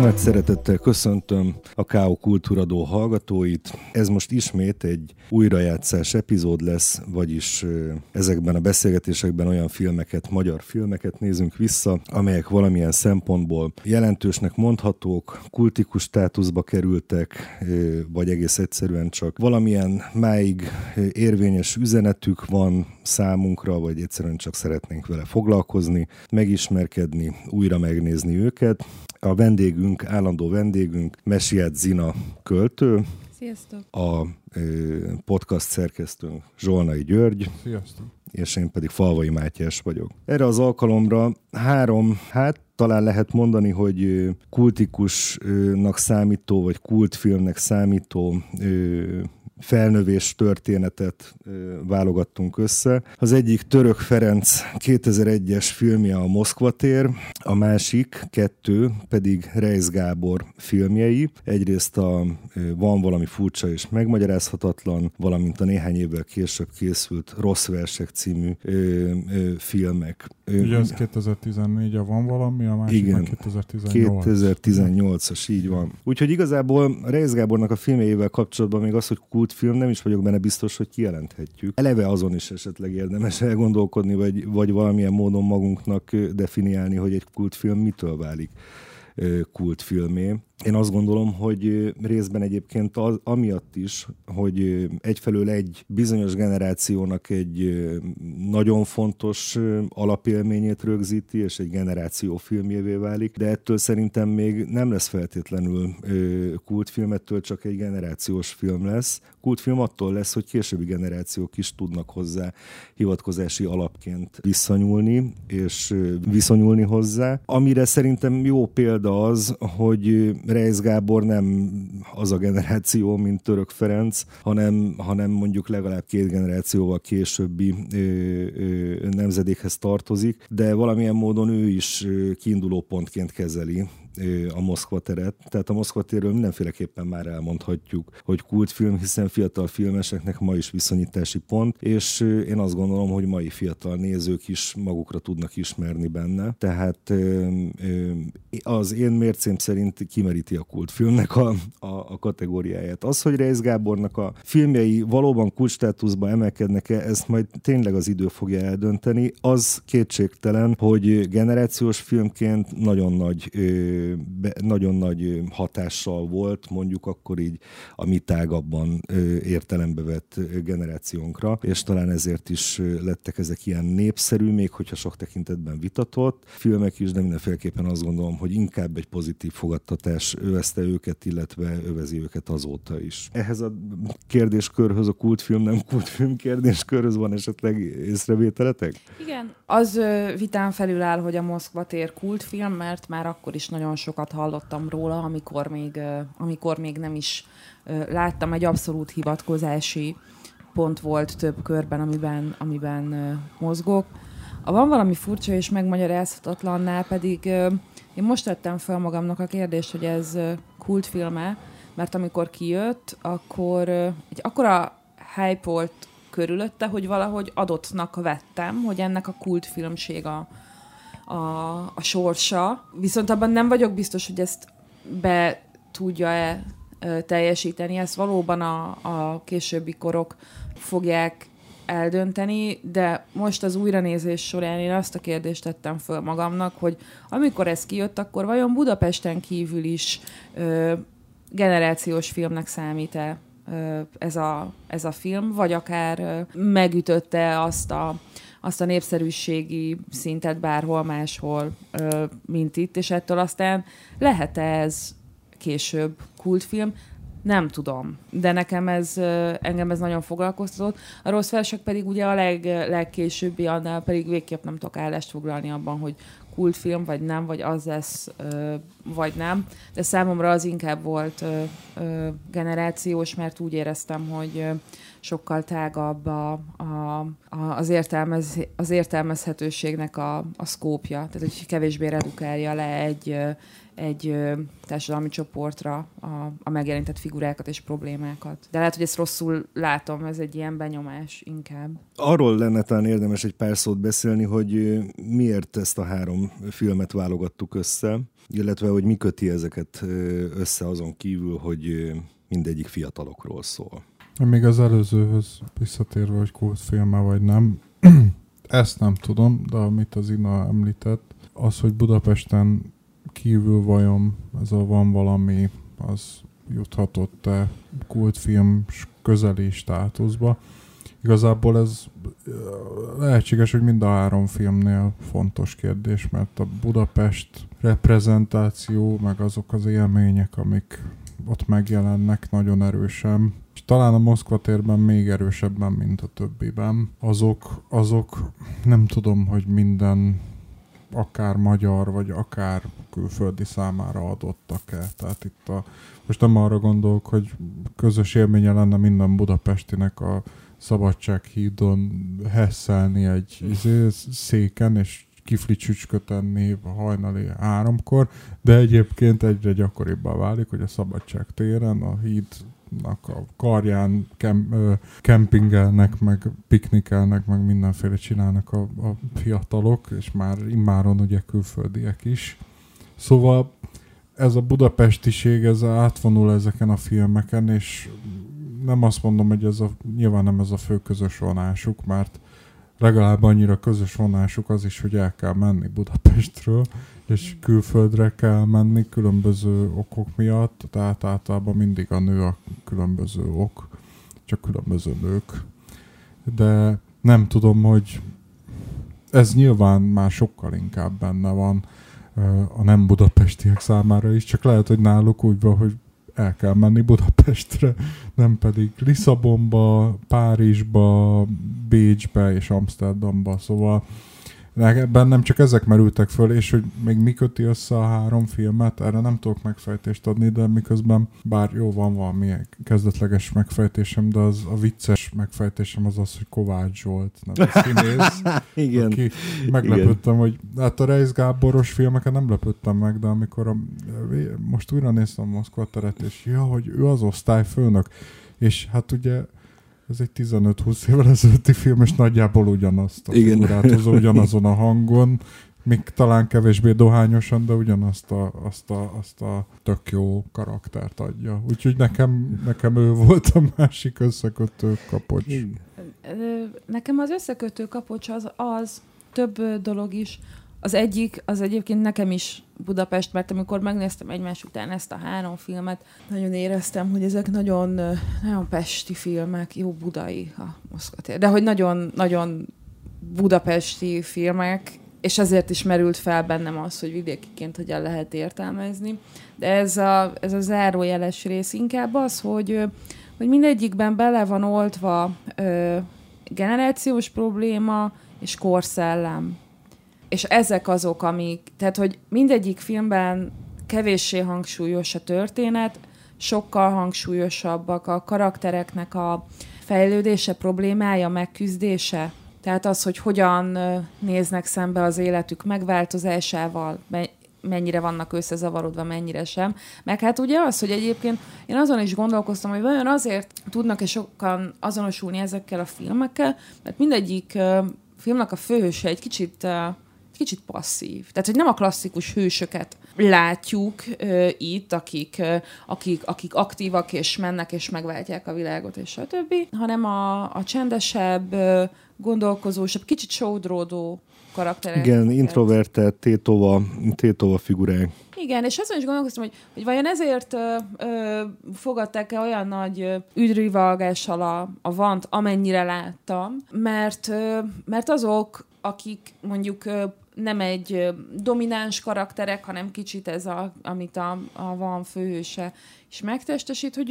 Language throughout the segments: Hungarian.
Nagy szeretettel köszöntöm a K.O. Kultúradó hallgatóit. Ez most ismét egy újrajátszás epizód lesz, vagyis ezekben a beszélgetésekben olyan filmeket, magyar filmeket nézünk vissza, amelyek valamilyen szempontból jelentősnek mondhatók, kultikus státuszba kerültek, vagy egész egyszerűen csak valamilyen máig érvényes üzenetük van számunkra, vagy egyszerűen csak szeretnénk vele foglalkozni, megismerkedni, újra megnézni őket. A vendégünk, állandó vendégünk, Mesiet Zina költő. Sziasztok! A podcast szerkesztőnk Zsolnai György. Sziasztok! És én pedig Falvai Mátyás vagyok. Erre az alkalomra három, talán lehet mondani, hogy kultikusnak számító, vagy kultfilmnek számító felnövés történetet válogattunk össze. Az egyik Török Ferenc 2001-es filmje a Moszkva tér, a másik kettő pedig Reisz Gábor filmjei. Egyrészt a Van valami furcsa és megmagyarázhatatlan, valamint a néhány évvel később készült Rossz Versek című filmek. Ugye az 2014, a Van valami, a másik igen, 2018. 2018-as, így van. Úgyhogy igazából Reisz Gábornak a filmjeivel kapcsolatban még az, hogy film, nem is vagyok benne biztos, hogy kijelenthetjük. Eleve azon is esetleg érdemes elgondolkodni, vagy valamilyen módon magunknak definiálni, hogy egy kultfilm mitől válik kultfilmé. Én azt gondolom, hogy részben egyébként az, amiatt is, hogy egyfelől egy bizonyos generációnak egy nagyon fontos alapélményét rögzíti, és egy generáció filmjévé válik, de ettől szerintem még nem lesz feltétlenül kultfilm, ettől csak egy generációs film lesz. Kultfilm attól lesz, hogy későbbi generációk is tudnak hozzá hivatkozási alapként visszanyúlni, és viszonyulni hozzá. Amire szerintem jó példa az, hogy Reisz Gábor nem az a generáció, mint Török Ferenc, hanem mondjuk legalább két generációval későbbi nemzedékhez tartozik, de valamilyen módon ő is kiinduló pontként kezeli a Moszkva teret. Tehát a Moszkva térről mindenféleképpen már elmondhatjuk, hogy kultfilm, hiszen fiatal filmeseknek ma is viszonyítási pont, és én azt gondolom, hogy mai fiatal nézők is magukra tudnak ismerni benne. Tehát az én mércém szerint kimeríti a kultfilmnek a kategóriáját. Az, hogy Reisz Gábornak a filmjei valóban kultstátuszba emelkednek-e, ezt majd tényleg az idő fogja eldönteni. Az kétségtelen, hogy generációs filmként nagyon nagy hatással volt, mondjuk akkor így a mi tágabban értelembe vett generációnkra, és talán ezért is lettek ezek ilyen népszerű, még hogyha sok tekintetben vitatott filmek is, de mindenféleképpen azt gondolom, hogy inkább egy pozitív fogadtatás övezte őket, illetve övezi őket azóta is. Ehhez a kérdéskörhöz, a kultfilm, nem kultfilm kérdéskörhöz van esetleg észrevételetek? Igen, az vitán felül áll, hogy a Moszkva tér kultfilm, mert már akkor is nagyon sokat hallottam róla, amikor még nem is láttam. Egy abszolút hivatkozási pont volt több körben, amiben mozgok. A Van valami furcsa és megmagyarázhatatlannál pedig én most tettem fel magamnak a kérdést, hogy ez kultfilme, mert amikor kijött, akkor egy akkora hype volt körülötte, hogy valahogy adottnak vettem, hogy ennek a kultfilmség a sorsa, viszont abban nem vagyok biztos, hogy ezt be tudja-e teljesíteni, ezt valóban a későbbi korok fogják eldönteni, de most az újranézés során én azt a kérdést tettem föl magamnak, hogy amikor ez kijött, akkor vajon Budapesten kívül is generációs filmnek számít-e ez a film, vagy akár megütötte azt a népszerűségi szintet bárhol máshol, mint itt, és ettől aztán lehet-e ez később kultfilm? Nem tudom, de engem ez nagyon foglalkoztatott. A Rossz Versek pedig ugye a legkésőbbi, annál pedig végképp nem tudok állást foglalni abban, hogy kultfilm, vagy nem, vagy az lesz, vagy nem. De számomra az inkább volt generációs, mert úgy éreztem, hogy sokkal tágabb az értelmezhetőségnek a szkópja. Tehát, hogy kevésbé redukálja le egy társadalmi csoportra a megjelentett figurákat és problémákat. De lehet, hogy ezt rosszul látom, ez egy ilyen benyomás inkább. Arról lenne talán érdemes egy pár szót beszélni, hogy miért ezt a három filmet válogattuk össze, illetve hogy mi köti ezeket össze azon kívül, hogy mindegyik fiatalokról szól. Még az előzőhöz visszatérve, hogy kultfilme vagy nem, ezt nem tudom, de amit az Ina említett, az, hogy Budapesten kívül vajon ez a Van valami, az juthatott-e kultfilm közeli státuszba. Igazából ez lehetséges, hogy mind a három filmnél fontos kérdés, mert a Budapest reprezentáció, meg azok az élmények, amik ott megjelennek nagyon erősen, és talán a Moszkva térben még erősebben, mint a többiben. Azok nem tudom, hogy minden akár magyar, vagy akár külföldi számára adottak-e. Tehát itt most nem arra gondolok, hogy közös élménye lenne minden budapestinek a Szabadsághídon hesszelni egy széken, és kifli csücsköt enni hajnali 3-kor, de egyébként egyre gyakoribbá válik, hogy a Szabadság téren a hídnak a karján kempingelnek, meg piknikelnek, meg mindenféle csinálnak a fiatalok, és már immáron ugye külföldiek is. Szóval ez a budapestiség, ez átvonul ezeken a filmeken, és nem azt mondom, hogy nyilván nem ez a fő közös vonásuk, mert legalább annyira közös vonásuk az is, hogy el kell menni Budapestről, és külföldre kell menni különböző okok miatt, tehát általában mindig a nő a különböző ok, csak különböző nők. De nem tudom, hogy ez nyilván már sokkal inkább benne van a nem budapestiek számára is, csak lehet, hogy náluk úgy van, hogy el kell menni Budapestre, nem pedig Lisszabonba, Párizsba, Bécsbe és Amsterdamba. Szóval bennem csak ezek merültek föl, és hogy még mi köti össze a három filmet, erre nem tudok megfejtést adni, de miközben bár jó, van valami kezdetleges megfejtésem, de az a vicces megfejtésem az az, hogy Kovács Zsolt, nem a színész. Igen. Aki meglepődtem, igen. Hogy hát a Reisz Gáboros filmeket nem lepődtem meg, de amikor most újra néztem a Moszkva teret, és hogy ő az osztályfőnök, és hát ugye ez egy 15-20 évvel ezelőtti film, és nagyjából ugyanazt a figurát, ugyanazon a hangon, még talán kevésbé dohányosan, de ugyanazt azt a tök jó karaktert adja. Úgyhogy nekem ő volt a másik összekötő kapocs. Nekem az összekötő kapocs az több dolog is. Az egyik, az egyébként nekem is Budapest, mert amikor megnéztem egymás után ezt a három filmet, nagyon éreztem, hogy ezek nagyon, nagyon pesti filmek, jó budai a Moszkva tér, de hogy nagyon, nagyon budapesti filmek, és ezért is merült fel bennem az, hogy vidékiként hogyan lehet értelmezni. De ez a zárójeles rész inkább az, hogy mindegyikben bele van oltva generációs probléma és korszellem. És ezek azok, amik... Tehát, hogy mindegyik filmben kevéssé hangsúlyos a történet, sokkal hangsúlyosabbak a karaktereknek a fejlődése, problémája, megküzdése. Tehát az, hogy hogyan néznek szembe az életük megváltozásával, mennyire vannak összezavarodva, mennyire sem. Meg hát ugye az, hogy egyébként én azon is gondolkoztam, hogy vajon azért tudnak-e sokan azonosulni ezekkel a filmekkel, mert mindegyik filmnek a főhőse egy kicsit passzív. Tehát, hogy nem a klasszikus hősöket látjuk itt, akik aktívak, és mennek, és megváltják a világot, és a többi, hanem a csendesebb, gondolkozósabb, kicsit sodródó karakterek. Igen, introvertett, tétova figurák. Igen, és azon is gondolkoztam, hogy vajon ezért fogadták-e olyan nagy üdrivalgással a Vant, amennyire láttam, mert azok, akik mondjuk nem egy domináns karakterek, hanem kicsit ez, amit a Van főhőse is megtestesít, hogy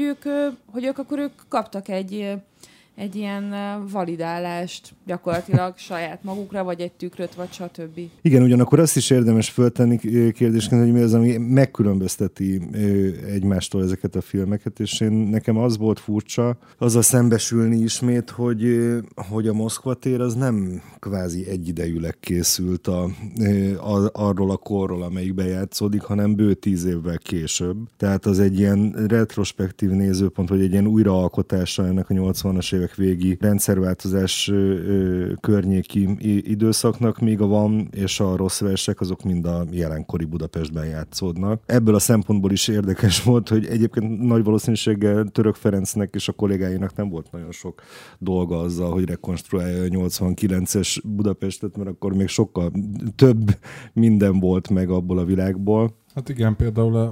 ők akkor kaptak egy egy ilyen validálást gyakorlatilag saját magukra, vagy egy tükröt, vagy stb. Igen, ugyanakkor azt is érdemes föltenni kérdésként, hogy mi az, ami megkülönbözteti egymástól ezeket a filmeket, és nekem az volt furcsa, azzal szembesülni ismét, hogy a Moszkva tér az nem kvázi egyidejűleg készült arról a korról, amelyik bejátszódik, hanem bő 10 évvel később. Tehát az egy ilyen retrospektív nézőpont, vagy egy ilyen újraalkotása ennek a 80-as évek végi rendszerváltozás környéki időszaknak, míg a Van és a Rossz versek azok mind a jelenkori Budapestben játszódnak. Ebből a szempontból is érdekes volt, hogy egyébként nagy valószínűséggel Török Ferencnek és a kollégáinak nem volt nagyon sok dolga azzal, hogy rekonstruálja a 89-es Budapestet, mert akkor még sokkal több minden volt meg abból a világból. Hát igen, például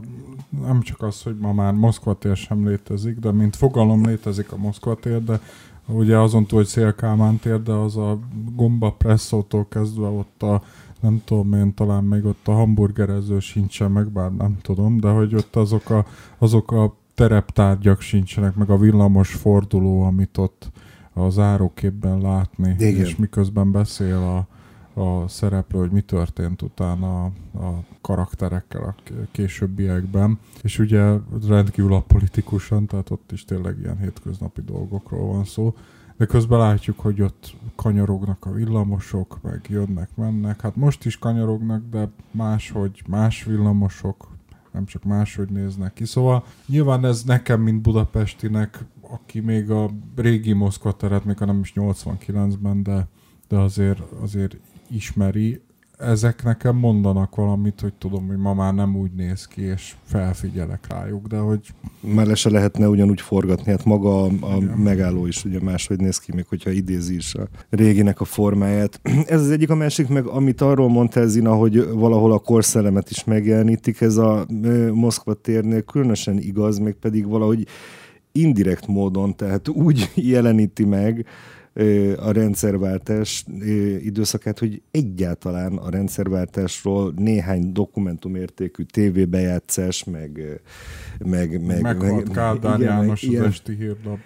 nem csak az, hogy ma már Moszkva tér sem létezik, de mint fogalom létezik a Moszkva tér, de ugye azon túl, hogy Szél Kálmán tér, de az a gomba presszótól kezdve ott a, nem tudom én, talán még ott a hamburgerező sincsen meg, bár nem tudom, de hogy ott azok a tereptárgyak sincsenek, meg a villamos forduló, amit ott a záróképben látni, igen. És miközben beszél a szereplő, hogy mi történt utána a karakterekkel a későbbiekben. És ugye rendkívül apolitikusan, tehát ott is tényleg ilyen hétköznapi dolgokról van szó. De közben látjuk, hogy ott kanyarognak a villamosok, meg jönnek-mennek. Hát most is kanyarognak, de máshogy más villamosok, nem csak máshogy néznek ki. Szóval nyilván ez nekem, mint budapestinek, aki még a régi Moszkva teret, még nem is 89-ben, de azért ismeri, ezek nekem mondanak valamit, hogy tudom, hogy ma már nem úgy néz ki, és felfigyelek rájuk, de hogy... Már le se lehetne ugyanúgy forgatni, hát maga a megálló is ugye máshogy néz ki, még hogyha idézi is a réginek a formáját. Ez az egyik, a másik, meg amit arról mondta Zina, hogy valahol a korszellemet is megjelenítik, ez a Moszkva térnél különösen igaz, még pedig valahogy indirekt módon, tehát úgy jeleníti meg a rendszerváltás időszakát, hogy egyáltalán a rendszerváltásról néhány dokumentumértékű tévébejátszás, meg Kádár János az esti hírlap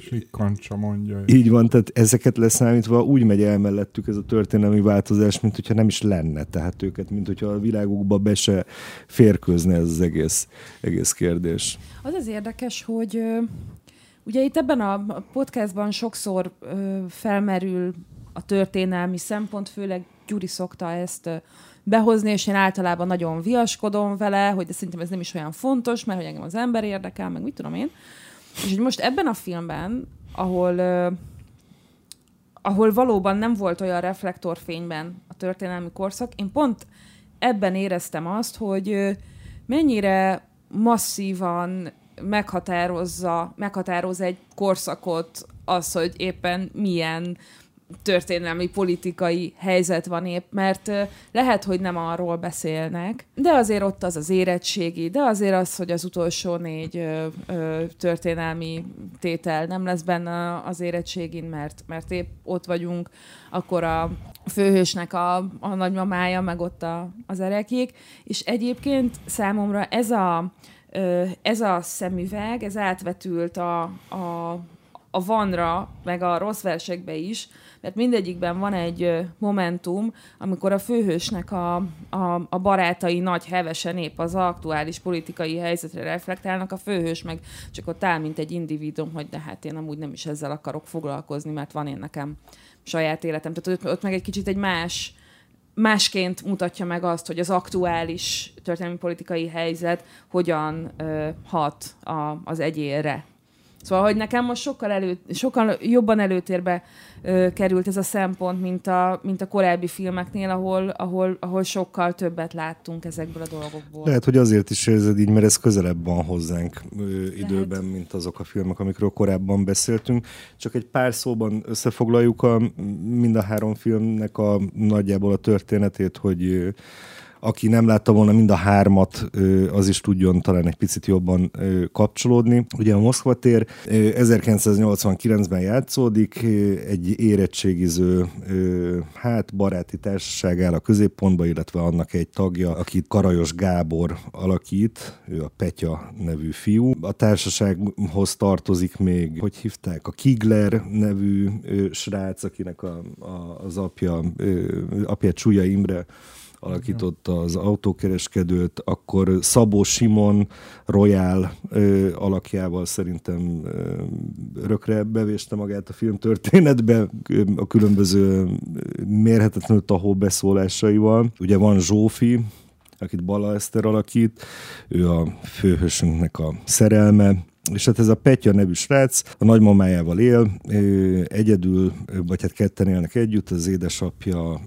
sikkancsa mondja. Így van, tehát ezeket leszámítva úgy megy el mellettük ez a történelmi változás, mint hogyha nem is lenne, tehát őket, mint hogyha a világukba be se férkőzne ez az egész kérdés. Az az érdekes, hogy ugye itt ebben a podcastban sokszor felmerül a történelmi szempont, főleg Gyuri szokta ezt behozni, és én általában nagyon viaskodom vele, hogy de szerintem ez nem is olyan fontos, mert hogy engem az ember érdekel, meg mit tudom én. És hogy most ebben a filmben, ahol valóban nem volt olyan reflektorfényben a történelmi korszak, én pont ebben éreztem azt, hogy mennyire masszívan meghatároz egy korszakot az, hogy éppen milyen történelmi, politikai helyzet van épp, mert lehet, hogy nem arról beszélnek, de azért ott az érettségi, de azért az, hogy az utolsó 4 történelmi tétel nem lesz benne az érettségin, mert épp ott vagyunk, akkor a főhősnek a nagymamája, meg ott az erekjék, és egyébként számomra ez a szemüveg, ez átvetült a Vanra, meg a Rossz versekbe is, mert mindegyikben van egy momentum, amikor a főhősnek a barátai nagy hevesen épp az aktuális politikai helyzetre reflektálnak, a főhős meg csak ott áll, mint egy individuum, hogy de hát én amúgy nem is ezzel akarok foglalkozni, mert van én nekem saját életem. Tehát ott meg egy kicsit egy másként mutatja meg azt, hogy az aktuális történelmi politikai helyzet hogyan hat az egyénre. Szóval, hogy nekem most sokkal jobban előtérbe került ez a szempont, mint a korábbi filmeknél, ahol sokkal többet láttunk ezekből a dolgokból. Lehet, hogy azért is érzed így, mert ez közelebb van hozzánk időben, mint azok a filmek, amikről korábban beszéltünk. Csak egy pár szóban összefoglaljuk mind a 3 filmnek nagyjából a történetét, hogy aki nem látta volna mind a hármat, az is tudjon talán egy picit jobban kapcsolódni. Ugye a Moszkva tér 1989-ben játszódik, egy érettségiző baráti társaság áll a középpontba, illetve annak egy tagja, akit Karajos Gábor alakít, ő a Petya nevű fiú. A társasághoz tartozik még, hogy hívták, a Kigler nevű srác, akinek az apja Csuja Imre alakította az autókereskedőt, akkor Szabó Simon Royal alakjával szerintem örökre bevéste magát a filmtörténetbe a különböző mérhetetlenül tahó beszólásaival. Ugye van Zsófi, akit Bala Eszter alakít, ő a főhősünknek a szerelme, és hát ez a Petya nevű srác a nagymamájával él, egyedül, vagy hát ketten élnek együtt, az édesapja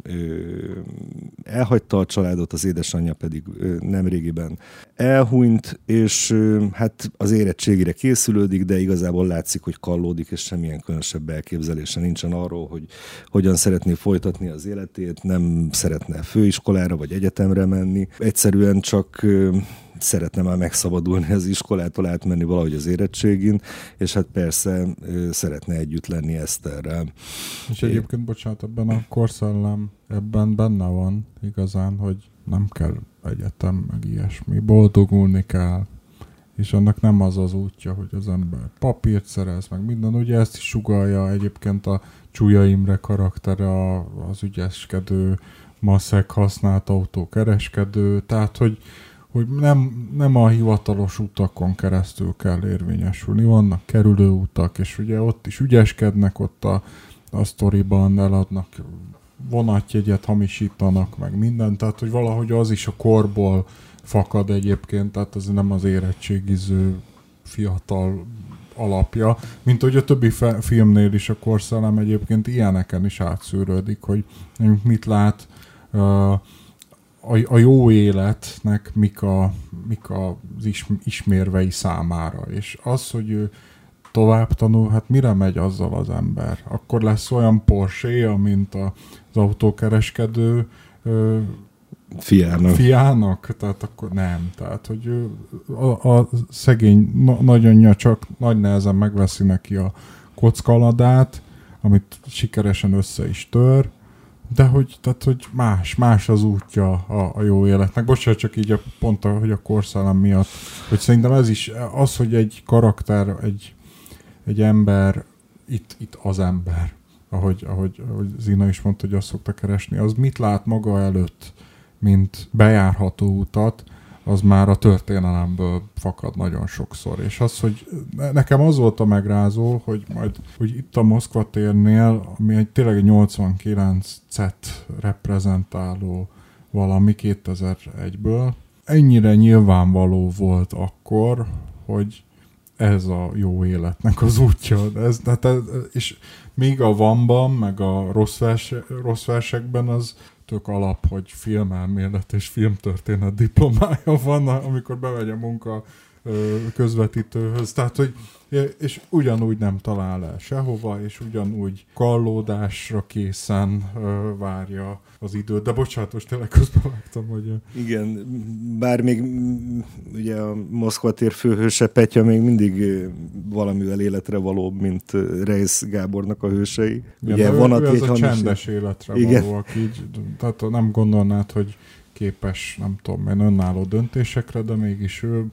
elhagyta a családot, az édesanyja pedig nemrégiben elhunyt, és hát az érettségire készülődik, de igazából látszik, hogy kallódik, és semmilyen különösebb elképzelése nincsen arról, hogy hogyan szeretné folytatni az életét, nem szeretne főiskolára vagy egyetemre menni. Egyszerűen csak szeretne már megszabadulni az iskolától, átmenni valahogy az érettségin, és hát persze szeretne együtt lenni Eszterrel. És egyébként, bocsánat, ebben a korszellem ebben benne van igazán, hogy nem kell egyetem, meg ilyesmi, boldogulni kell, és annak nem az az útja, hogy az ember papírt szerez, meg minden, ugye ezt is sugallja egyébként a Csuja Imre karaktere, az ügyeskedő, maszek használt autókereskedő, tehát, hogy nem a hivatalos utakon keresztül kell érvényesülni. Vannak kerülő utak, és ugye ott is ügyeskednek, ott a sztoriban eladnak vonatjegyet, hamisítanak, meg mindent. Tehát, hogy valahogy az is a korból fakad egyébként, tehát ez nem az érettségiző fiatal alapja, mint hogy a többi filmnél is a korszellem egyébként ilyeneken is átszűrődik, hogy mit lát a jó életnek mik az ismérvei számára, és az, hogy ő tovább tanul, hát mire megy azzal az ember? Akkor lesz olyan Porsche, mint az autókereskedő fiának? Tehát akkor nem. Tehát, hogy ő, a szegény nagyanyja csak nagy nehezen megveszi neki a kockaladát, amit sikeresen össze is tör, de hogy más az útja a jó életnek. Bocsánat, csak így pont, hogy a korszellem miatt, hogy szerintem ez is az, hogy egy karakter, egy ember, itt az ember, ahogy Zina is mondta, hogy azt szokta keresni, az mit lát maga előtt, mint bejárható utat, az már a történelemből fakad nagyon sokszor. És az, hogy nekem az volt a megrázó, hogy itt a Moszkva térnél, ami tényleg 89-et reprezentáló valami 2001-ből, ennyire nyilvánvaló volt akkor, hogy ez a jó életnek az útja. Ez, és még a Vanban, meg a Rossz Versekben az tök alap, hogy filmelmélet és filmtörténet diplomája van, amikor bemegy a munka közvetítőhöz. Tehát, hogy és ugyanúgy nem talál el sehova, és ugyanúgy kallódásra készen várja az időt. De bocsánat, most tényleg közben vágtam, hogy... Igen, bár még ugye a Moszkva tér főhőse Petya még mindig valamivel életre valóbb, mint Reisz Gábornak a hősei. Igen, ugye ő ez a csendes életre valóak így. Tehát nem gondolnád, hogy képes, nem tudom én, önálló döntésekre, de mégis ő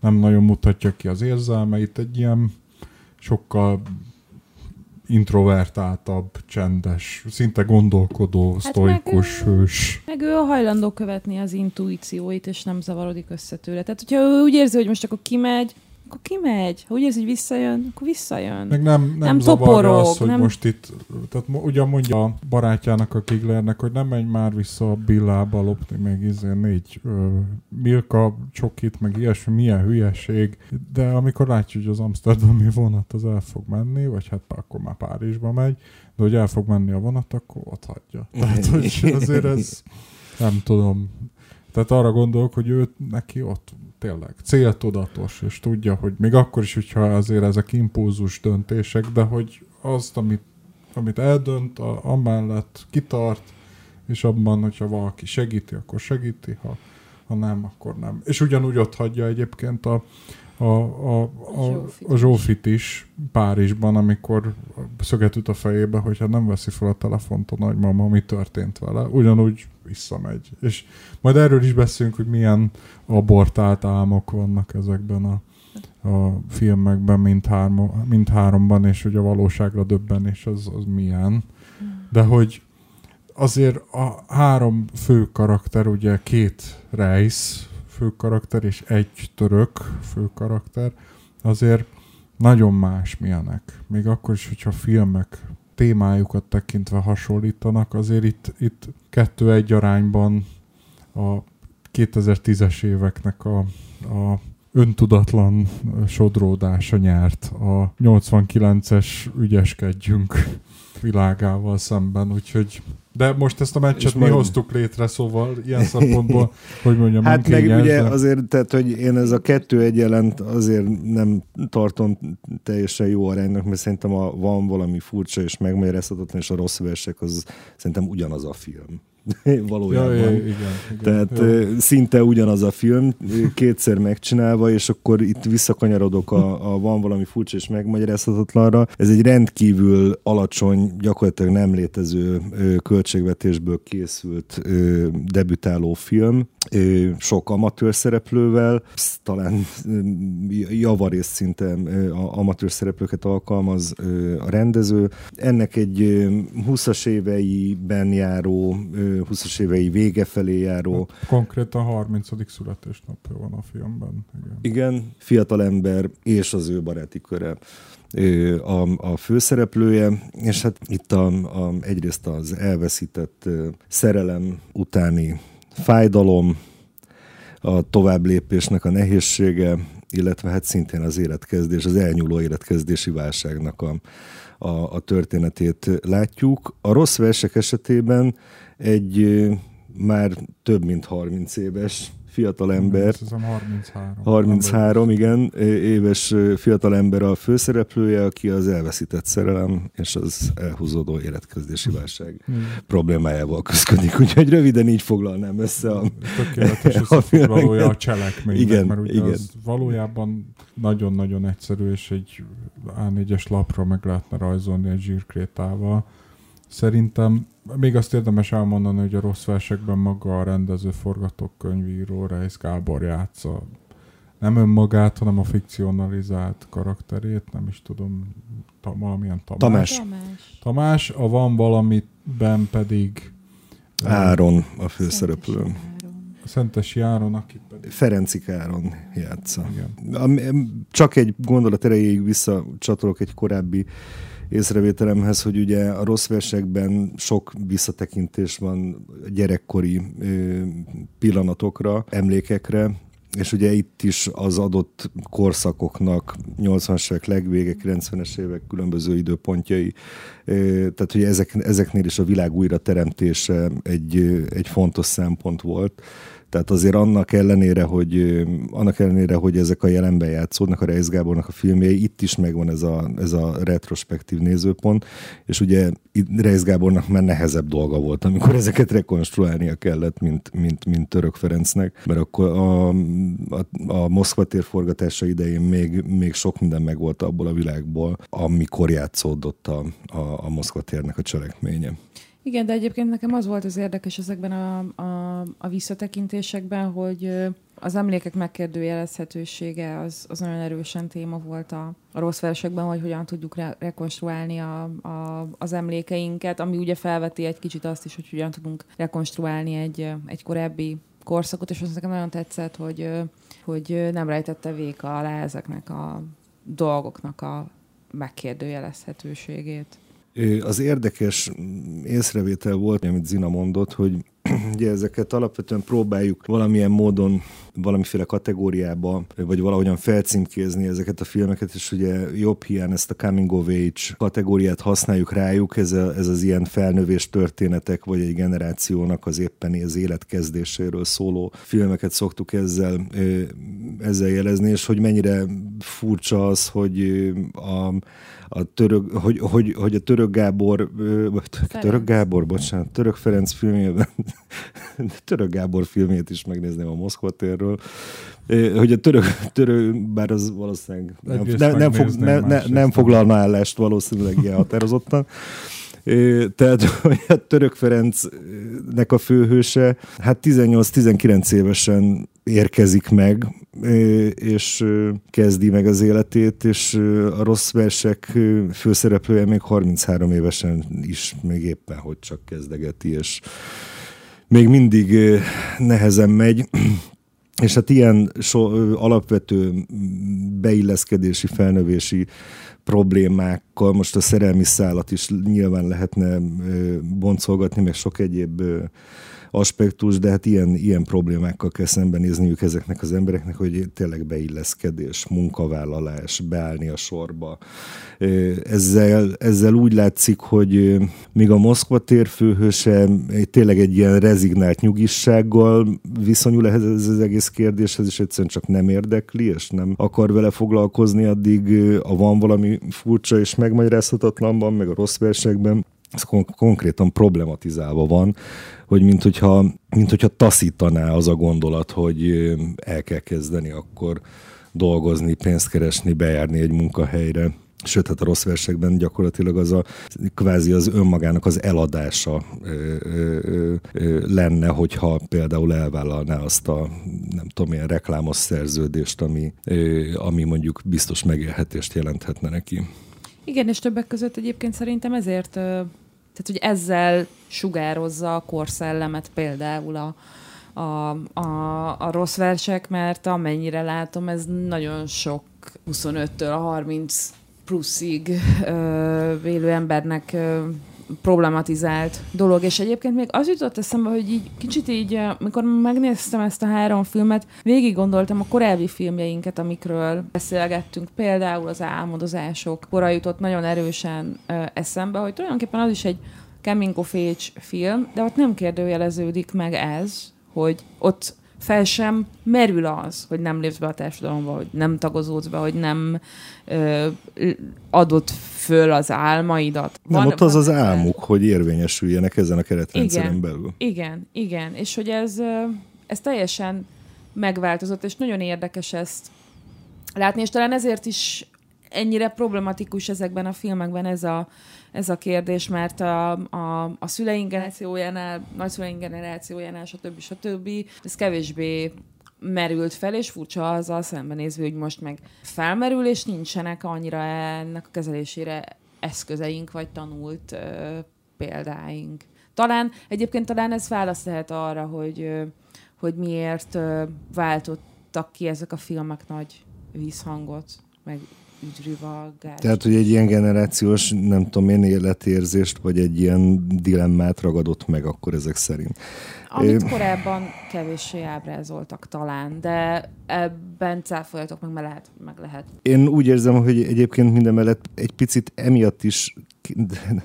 nem nagyon mutatja ki az érzelmeit, egy ilyen sokkal introvertáltabb, csendes, szinte gondolkodó, sztoikus hős. Meg ő hajlandó követni az intuícióit, és nem zavarodik össze tőle. Tehát, hogyha ő úgy érzi, hogy most akkor kimegy, ha úgy érzi, hogy visszajön, akkor visszajön. Meg nem zavarja az, hogy nem... most itt... Tehát ugyan mondja a barátjának, a Kiglernek, hogy nem menj már vissza a billába lopni még négy milka csokit, meg ilyesmi, milyen hülyeség. De amikor látjuk, hogy az amszterdami vonat az el fog menni, vagy hát akkor már Párizsba megy, de hogy el fog menni a vonat, akkor ott hagyja. Tehát, hogy azért ez... Nem tudom. Tehát arra gondolok, hogy ő neki ott... tényleg céltudatos, és tudja, hogy még akkor is, hogyha azért ezek impulzus döntések, de hogy azt, amit eldönt, amellett kitart, és abban, hogyha valaki segíti, akkor segíti, ha nem, akkor nem. És ugyanúgy ott hagyja egyébként a Zsófit is Párizsban, amikor szöget üt a fejébe, hogyha nem veszi fel a telefont a nagymama, mi történt vele, ugyanúgy visszamegy. És majd erről is beszélünk, hogy milyen abortált álmok vannak ezekben a filmekben, mindháromban, és hogy a valóságra döbbenés az milyen. De hogy azért a három fő karakter, ugye két Reisz fő karakter és egy török fő karakter, azért nagyon más milyenek. Még akkor is, hogyha filmek témájukat tekintve hasonlítanak, azért itt 2-1 arányban a 2010-es éveknek a öntudatlan sodródása nyert a 89-es ügyeskedjünk világával szemben, úgyhogy de most ezt a meccset mi hoztuk létre, szóval ilyen szempontból, hogy mondjam, hát meg ugye azért, tehát, hogy én ez a 2-1 jelent azért nem tartom teljesen jó aránynak, mert szerintem a Van valami furcsa és megmagyarázhatatlan, és a Rossz versek, az szerintem ugyanaz a film. Valójában. Ja, igen, tehát ja. Szinte ugyanaz a film, kétszer megcsinálva, és akkor itt visszakanyarodok a Van valami furcsa és megmagyarázhatatlanra. Ez egy rendkívül alacsony, gyakorlatilag nem létező költségvetésből készült debütáló film, sok amatőr szereplővel, talán javarészt szinte amatőr szereplőket alkalmaz a rendező. Ennek egy 20-as éveiben járó, 20-as évei vége felé járó. Konkrétan 30. születésnapja van a filmben. Igen, fiatalember és az ő baráti köre a főszereplője, és hát itt egyrészt az elveszített szerelem utáni fájdalom, a továbblépésnek a nehézsége, illetve hát szintén az életkezdés, az elnyúló életkezdési válságnak a történetét látjuk. A Rossz versek esetében egy már több mint 30 éves fiatalember, 33 igen, éves fiatalember a főszereplője, aki az elveszített szerelem és az elhúzódó életkezdési válság problémájával küzdik. Úgyhogy röviden így foglalnám össze a tökéletes összefoglalója a cselekménynek, igen, mert ugye igen. Az valójában nagyon-nagyon egyszerű, és egy A4-es lapra meg lehetne rajzolni egy zsírkrétával. Szerintem még azt érdemes elmondani, hogy a Rossz versekben maga a rendező, forgatókönyvíró Reisz Gábor játsza nem önmagát, hanem a fikcionalizált karakterét, nem is tudom, valamilyen Tamás. A Van valamiben pedig Áron, a főszereplő. Szentesi Áron, aki pedig... Ferencik Áron játsza. Igen. Csak egy gondolat erejéig visszacsatolok egy korábbi észrevételemhez, hogy ugye a Rossz versekben sok visszatekintés van gyerekkori pillanatokra, emlékekre, és ugye itt is az adott korszakoknak 80-as évek legvége, 90-es évek különböző időpontjai, tehát hogy ezeknél is a világ újra teremtése egy fontos szempont volt. Tehát azért annak ellenére, hogy ezek a jelenben játszódnak, a Reisz Gábornak a filmjei, itt is megvan ez a retrospektív nézőpont, és ugye Reisz Gábornak már nehezebb dolga volt, amikor ezeket rekonstruálnia kellett, mint Török Ferencnek, mert akkor a Moszkva tér forgatása idején még sok minden megvolt abból a világból, amikor játszódott a Moszkva térnek a cselekménye. Igen, de egyébként nekem az volt az érdekes ezekben a visszatekintésekben, hogy az emlékek megkérdőjelezhetősége az nagyon erősen téma volt a Rossz versekben, hogy hogyan tudjuk rekonstruálni az emlékeinket, ami ugye felveti egy kicsit azt is, hogy hogyan tudunk rekonstruálni egy korábbi korszakot, és az nekem nagyon tetszett, hogy nem rejtette véka alá ezeknek a dolgoknak a megkérdőjelezhetőségét. Az érdekes észrevétel volt, amit Zina mondott, hogy ugye ezeket alapvetően próbáljuk valamilyen módon, valamiféle kategóriába, vagy valahogyan felcímkézni ezeket a filmeket, és ugye jobb hiány ezt a coming of age kategóriát használjuk rájuk, ez az ilyen felnövés történetek, vagy egy generációnak az éppen az életkezdéséről szóló filmeket szoktuk ezzel jelezni, és hogy mennyire furcsa az, hogy a Török Ferenc filmjében, Török Gábor filmjét is megnézném a Moszkva térről, hogy a török, bár az valószínűleg nem foglalna állást valószínűleg ilyen határozottan. Tehát a Török Ferencnek a főhőse, hát 18-19 évesen érkezik meg, és kezdi meg az életét, és a Rossz Versek főszereplője még 33 évesen is még éppen hogy csak kezdegeti, és még mindig nehezen megy. És hát ilyen alapvető beilleszkedési, felnövési problémákkal most a szerelmi szálat is nyilván lehetne boncolgatni, meg sok egyéb aspektus, de hát ilyen problémákkal kell szembenézniük ezeknek az embereknek, hogy tényleg beilleszkedés, munkavállalás, beállni a sorba. Ezzel úgy látszik, hogy még a Moszkva tér főhőse tényleg egy ilyen rezignált nyugissággal viszonyul ehhez az egész kérdéshez, és egyszerűen csak nem érdekli, és nem akar vele foglalkozni, addig a Van valami furcsa és megmagyarázhatatlanban, meg a Rossz Versekben ez konkrétan problematizálva van, hogy minthogyha taszítaná az a gondolat, hogy el kell kezdeni akkor dolgozni, pénzt keresni, bejárni egy munkahelyre. Sőt, hát a Rossz Versekben gyakorlatilag az a kvázi az önmagának az eladása lenne, hogyha például elvállalná azt a nem tudom, ilyen reklámos szerződést, ami mondjuk biztos megélhetést jelenthetne neki. Igen, és többek között egyébként szerintem ezért, tehát hogy ezzel sugározza a korszellemet például a Rossz Versek, mert amennyire látom, ez nagyon sok 25-től a 30 pluszig élő embernek problematizált dolog. És egyébként még az jutott eszembe, hogy így kicsit így, mikor megnéztem ezt a három filmet, végig gondoltam a korábbi filmjeinket, amikről beszélgettünk, például az Álmodozások. Kora jutott nagyon erősen eszembe, hogy tulajdonképpen az is egy coming of age film, de ott nem kérdőjeleződik meg ez, hogy ott fel sem merül az, hogy nem lépsz be a társadalomba, hogy nem tagozódsz be, hogy nem adod föl az álmaidat. Nem, ott az álmuk, hogy érvényesüljenek ezen a keretrendszeren belül. Igen. És hogy ez teljesen megváltozott, és nagyon érdekes ezt látni, és talán ezért is ennyire problematikus ezekben a filmekben ez a kérdés, mert a szüleink generációjánál, nagyszüleink generációjánál, stb. Ez kevésbé merült fel, és furcsa azzal szembenézve, hogy most meg felmerül, és nincsenek annyira ennek a kezelésére eszközeink, vagy tanult példáink. Talán ez válasz lehet arra, hogy miért váltottak ki ezek a filmek nagy vízhangot, meg üdrűvalgás. Tehát, hogy egy ilyen generációs, nem tudom én, életérzést, vagy egy ilyen dilemmát ragadott meg akkor ezek szerint. Amit korábban kevéssé ábrázoltak talán, de ebben cáfoljatok, meg lehet. Én úgy érzem, hogy egyébként minden mellett egy picit emiatt is,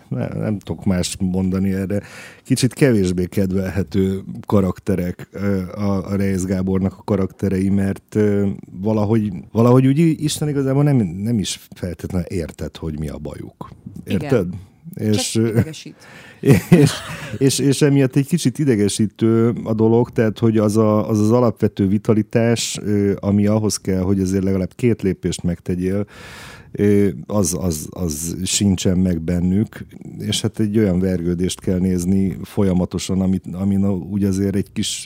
nem tudok mást mondani erre, kicsit kevésbé kedvelhető karakterek a Reisz Gábornak a karakterei, mert valahogy úgy Isten igazából nem is feltétlenül érted, hogy mi a bajuk. Érted? Igen. És emiatt egy kicsit idegesítő a dolog, tehát hogy az az alapvető vitalitás, ami ahhoz kell, hogy azért legalább két lépést megtegyél, az sincsen meg bennük, és hát egy olyan vergődést kell nézni folyamatosan, amin úgy azért egy kis,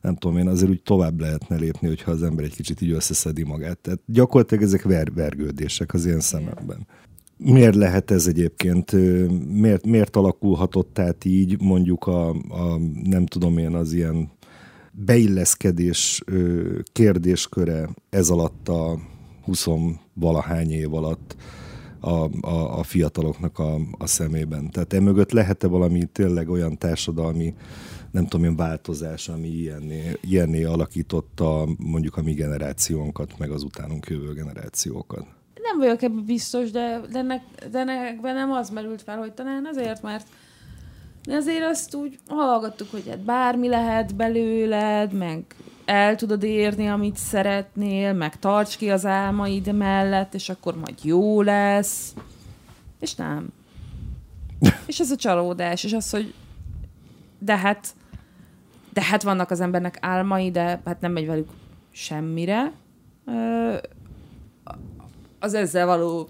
nem tudom én, azért úgy tovább lehetne lépni, hogyha az ember egy kicsit így összeszedi magát. Tehát gyakorlatilag ezek vergődések az én szememben. Miért lehet ez egyébként? Miért alakulhatott át így mondjuk a nem tudom én, az ilyen beilleszkedés kérdésköre ez alatt a 20-valahány év alatt a fiataloknak a szemében? Tehát emögött lehet-e valami tényleg olyan társadalmi nem tudom én, változás, ami ilyenné alakította mondjuk a mi generációnkat, meg az utánunk jövő generációkat. Nem vagyok ebben biztos, de nekben nem az merült fel, hogy talán azért, mert azért azt úgy hallgattuk, hogy hát bármi lehet belőled, meg el tudod érni, amit szeretnél, meg tarts ki az álmaid mellett, és akkor majd jó lesz. És nem. És ez a csalódás, és az, hogy de hát vannak az embernek álmai, de hát nem megy velük semmire. Az ezzel való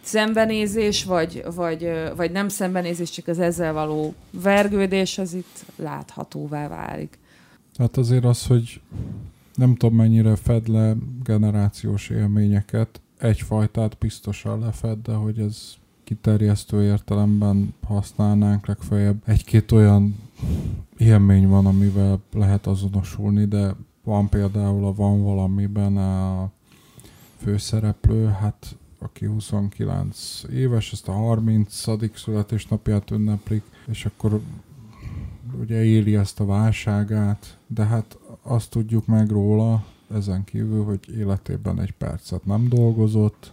szembenézés, vagy nem szembenézés, csak az ezzel való vergődés, az itt láthatóvá válik. Hát azért az, hogy nem tudom mennyire fed le generációs élményeket, egyfajtát biztosan lefed, de hogy ez kiterjesztő értelemben használnánk, legfeljebb egy-két olyan élmény van, amivel lehet azonosulni, de van például a Van valamiben a főszereplő, hát aki 29 éves, ezt a 30. születésnapját ünneplik, és akkor ugye éli ezt a válságát, de hát azt tudjuk meg róla, ezen kívül, hogy életében egy percet nem dolgozott,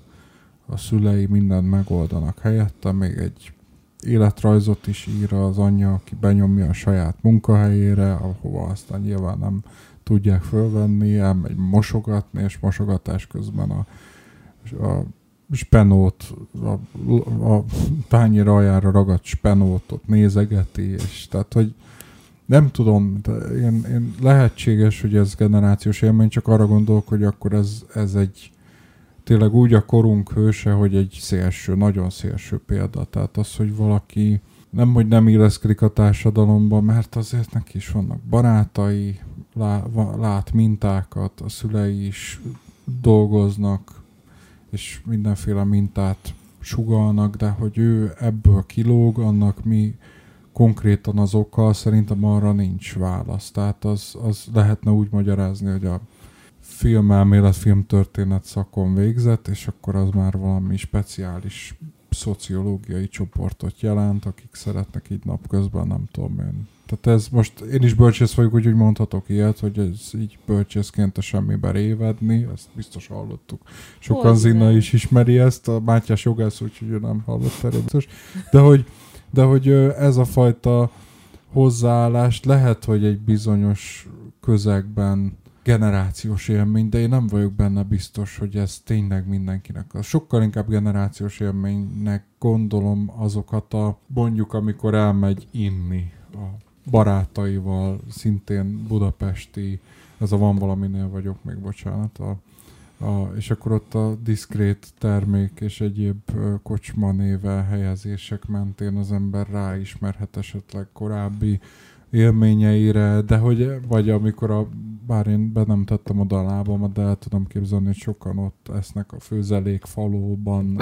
a szülei mindent megoldanak helyette, még egy életrajzot is ír az anyja, aki benyomja a saját munkahelyére, ahova aztán nyilván nem tudják fölvenni, elmegy mosogatni, és mosogatás közben a spenót, a tányér aljára ragadt spenótot nézegeti, és tehát, hogy nem tudom, én lehetséges, hogy ez generációs élmény, csak arra gondolok, hogy akkor ez egy tényleg úgy a korunk hőse, hogy egy szélső, nagyon szélső példa. Tehát az, hogy valaki nem, hogy nem illeszkedik a társadalomba, mert azért neki is vannak barátai, lát mintákat, a szülei is dolgoznak, és mindenféle mintát sugallnak, de hogy ő ebből kilóg, annak mi konkrétan az oka, szerintem arra nincs válasz. Tehát az lehetne úgy magyarázni, hogy a filmelmélet, filmtörténet szakon végzett, és akkor az már valami speciális szociológiai csoportot jelent, akik szeretnek így napközben, nem tudom én. Tehát ez most, én is bölcsész vagyok, úgyhogy mondhatok ilyet, hogy ez így bölcsészként a semmibe révedni, ezt biztos hallottuk. Sokan Zina is ismeri ezt, a Mátyás jogász, úgyhogy ő nem hallott erről biztos. De hogy ez a fajta hozzáállás lehet, hogy egy bizonyos közegben generációs élmény, de én nem vagyok benne biztos, hogy ez tényleg mindenkinek. Sokkal inkább generációs élménynek gondolom azokat a mondjuk, amikor elmegy inni a barátaival, szintén budapesti, ez a Van valaminél vagyok még, bocsánat, és akkor ott a diszkrét termék és egyéb kocsma nével helyezések mentén az ember ráismerhet esetleg korábbi élményeire, de hogy vagy amikor bár én be nem tettem oda a lábamat, de el tudom képzelni, hogy sokan ott esznek a főzelék falóban,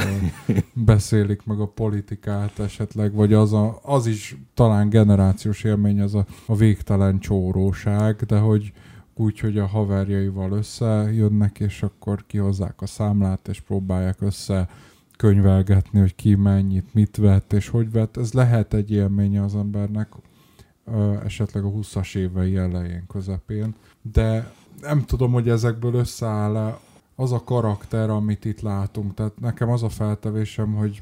beszélik meg a politikát esetleg, vagy az is talán generációs élmény, az a végtelen csóróság, de hogy úgy, hogy a haverjaival összejönnek, és akkor kihozzák a számlát, és próbálják össze könyvelgetni, hogy ki mennyit, mit vett, és hogy vett. Ez lehet egy élménye az embernek, esetleg a 20-as évei elején, közepén. De nem tudom, hogy ezekből összeáll-e az a karakter, amit itt látunk. Tehát nekem az a feltevésem, hogy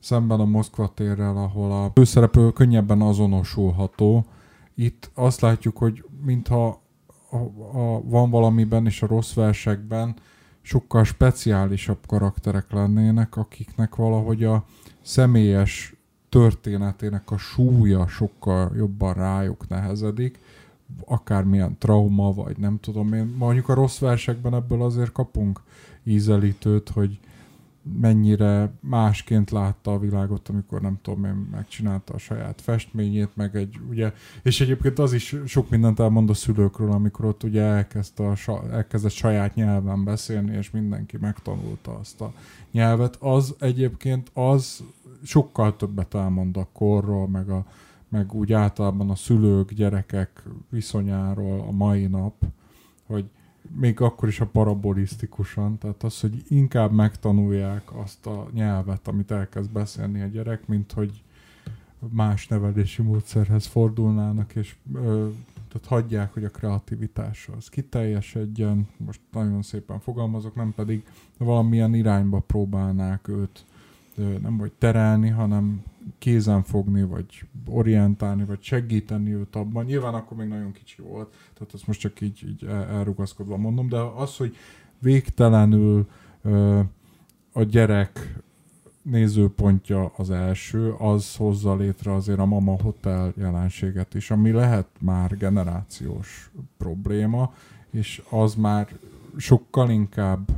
szemben a Moszkva térrel, ahol a főszereplő könnyebben azonosulható, itt azt látjuk, hogy mintha Van valamiben és a Rossz versekben sokkal speciálisabb karakterek lennének, akiknek valahogy a személyes történetének a súlya sokkal jobban rájuk nehezedik, akármilyen trauma, vagy nem tudom én. Mondjuk a Rossz versekben ebből azért kapunk ízelítőt, hogy mennyire másként látta a világot, amikor nem tudom én, megcsinálta a saját festményét, meg egy, ugye, és egyébként az is sok mindent elmond a szülőkről, amikor ott ugye elkezdett saját nyelven beszélni, és mindenki megtanulta azt a nyelvet. Az egyébként az sokkal többet elmond a korról, meg úgy általában a szülők, gyerekek viszonyáról a mai nap, hogy még akkor is a parabolisztikusan, tehát az, hogy inkább megtanulják azt a nyelvet, amit elkezd beszélni a gyerek, mint hogy más nevelési módszerhez fordulnának, és tehát hagyják, hogy a kreativitás az kiteljesedjen, most nagyon szépen fogalmazok, nem pedig valamilyen irányba próbálnák őt nem vagy terelni, hanem kézen fogni, vagy orientálni, vagy segíteni őt abban. Nyilván akkor még nagyon kicsi volt, tehát ezt most csak így elrugaszkodva mondom, de az, hogy végtelenül a gyerek nézőpontja az első, az hozza létre azért a Mama Hotel jelenséget is, ami lehet már generációs probléma, és az már sokkal inkább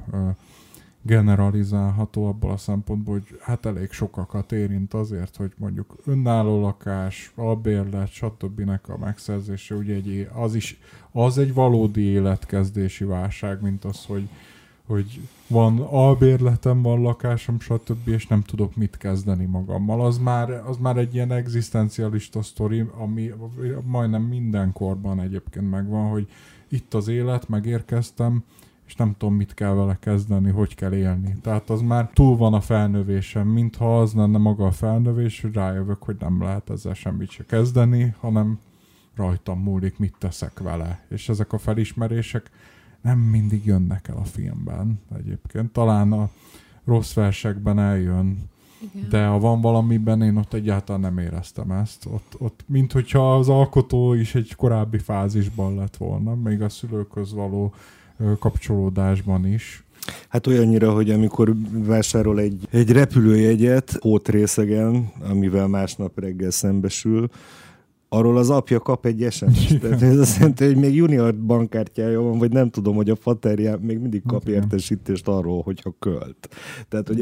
generalizálható abból a szempontból, hogy hát elég sokakat érint azért, hogy mondjuk önálló lakás, albérlet, stb. A megszerzése, ugye az egy valódi életkezdési válság, mint az, hogy van albérletem, van lakásom, stb. És nem tudok mit kezdeni magammal. Az már egy ilyen egzisztencialista sztori, ami majdnem minden korban egyébként megvan, hogy itt az élet, megérkeztem, és nem tudom, mit kell vele kezdeni, hogy kell élni. Tehát az már túl van a felnövésem, mintha az lenne maga a felnövés, hogy rájövök, hogy nem lehet ezzel semmit se kezdeni, hanem rajtam múlik, mit teszek vele. És ezek a felismerések nem mindig jönnek el a filmben egyébként. Talán a Rossz Versekben eljön, igen. De ha van valamiben, én ott egyáltalán nem éreztem ezt. Ott minthogyha az alkotó is egy korábbi fázisban lett volna, még a szülőköz való kapcsolódásban is. Hát olyannyira, hogy amikor vásárol egy repülőjegyet Hótrészegen, amivel másnap reggel szembesül, arról az apja kap egy SMS-t. Tehát ez azt jelenti, hogy még junior bankkártyája van, vagy nem tudom, hogy a faterján még mindig kap értesítést arról, hogyha költ. Tehát, hogy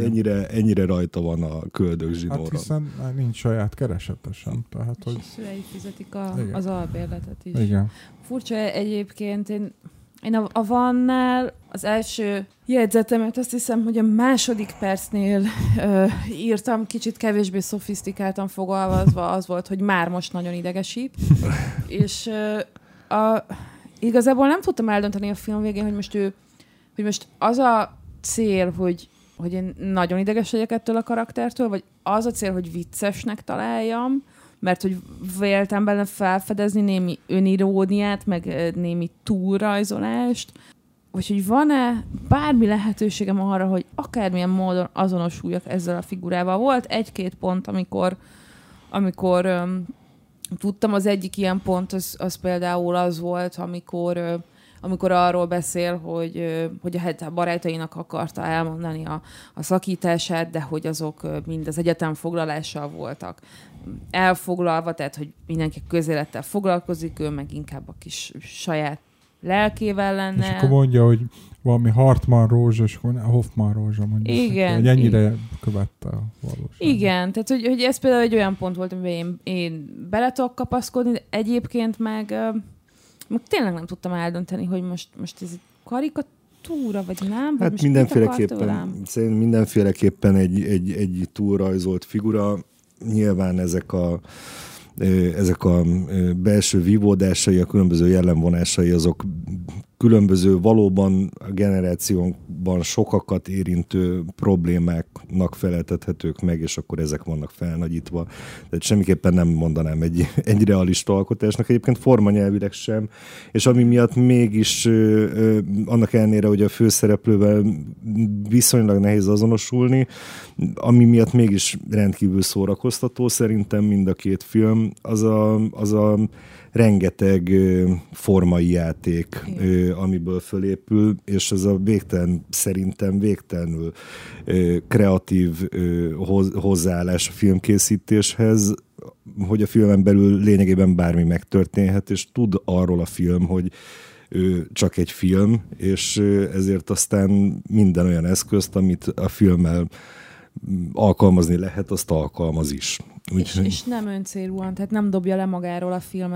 ennyire rajta van a köldök zsinóra. Hát hiszen nincs saját keresete sem. Tehát, hogy... És szülei fizetik az albérletet is. Igen. Furcsa egyébként, Én a Vannál az első jegyzetemet azt hiszem, hogy a második percnél írtam, kicsit kevésbé szofisztikáltan fogalmazva az volt, hogy már most nagyon idegesít. És igazából nem tudtam eldönteni a film végén, hogy most az a cél, hogy én nagyon ideges legyek ettől a karaktertől, vagy az a cél, hogy viccesnek találjam, mert hogy véltem benne felfedezni némi öniróniát, meg némi túlrajzolást, vagy hogy van-e bármi lehetőségem arra, hogy akármilyen módon azonosuljak ezzel a figurával. Volt egy-két pont, amikor tudtam, az egyik ilyen pont, az például az volt, amikor arról beszél, hogy a barátainak akarta elmondani a szakítását, de hogy azok mind az egyetem foglalással voltak elfoglalva, tehát hogy mindenki közélettel foglalkozik, ő meg inkább a kis saját lelkével lenne. És akkor mondja, hogy valami Hartmann Rózsa, és akkor Hoffmann Rózsa mondja. Igen. Hogy ennyire követte a valóságot. Igen, tehát hogy ez például egy olyan pont volt, amiben én bele tudok kapaszkodni, de egyébként meg tényleg nem tudtam eldönteni, hogy most ez egy karikatúra, vagy nem? Hát mindenféleképpen egy túlrajzolt figura. Nyilván ezek a belső vívódásai, a különböző jellemvonásai, azok különböző valóban a generációnkban sokakat érintő problémáknak feleltethetők meg, és akkor ezek vannak felnagyítva. Tehát semmiképpen nem mondanám egy realista alkotásnak, egyébként formanyelvileg sem, és ami miatt mégis annak ellenére, hogy a főszereplővel viszonylag nehéz azonosulni, ami miatt mégis rendkívül szórakoztató szerintem mind a két film, az a rengeteg formai játék, amiből fölépül, és ez a végtelenül kreatív hozzáállás a filmkészítéshez, hogy a filmen belül lényegében bármi megtörténhet, és tud arról a film, hogy csak egy film, és ezért aztán minden olyan eszközt, amit a filmmel alkalmazni lehet, azt alkalmaz is. És nem öncélúan, tehát nem dobja le magáról a film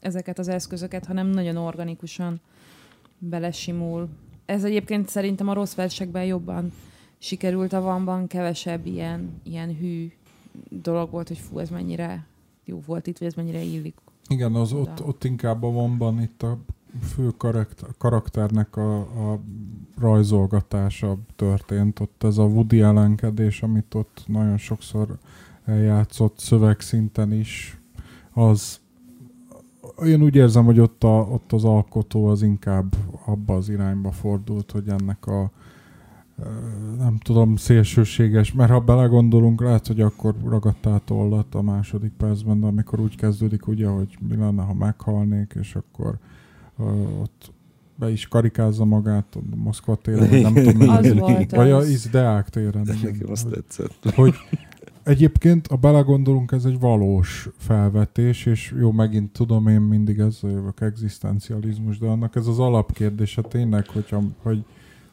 ezeket az eszközöket, hanem nagyon organikusan belesimul. Ez egyébként szerintem a Rossz Versekben jobban sikerült, a Vanban kevesebb ilyen hű dolog volt, hogy fú, ez mennyire jó volt itt, vagy ez mennyire illik. Igen, az ott inkább a Vanban itt a fő karakternek a rajzolgatása történt. Ott ez a Woody ellenkedés, amit ott nagyon sokszor eljátszott szövegszinten is, az én úgy érzem, hogy ott az alkotó az inkább abba az irányba fordult, hogy ennek a nem tudom, szélsőséges, mert ha belegondolunk, lehet, hogy akkor ragadt át tollat a második percben, de amikor úgy kezdődik, ugye, hogy mi lenne, ha meghalnék, és akkor ott be is karikázza magát a Moszkva téren, vagy nem tudom, vagy az Izdeák téren. Nekem azt tetszett. Hogy egyébként, ha belegondolunk, ez egy valós felvetés, és jó, megint tudom, én mindig ezzel jövök, egzisztencializmus, de annak ez az alapkérdése tényleg,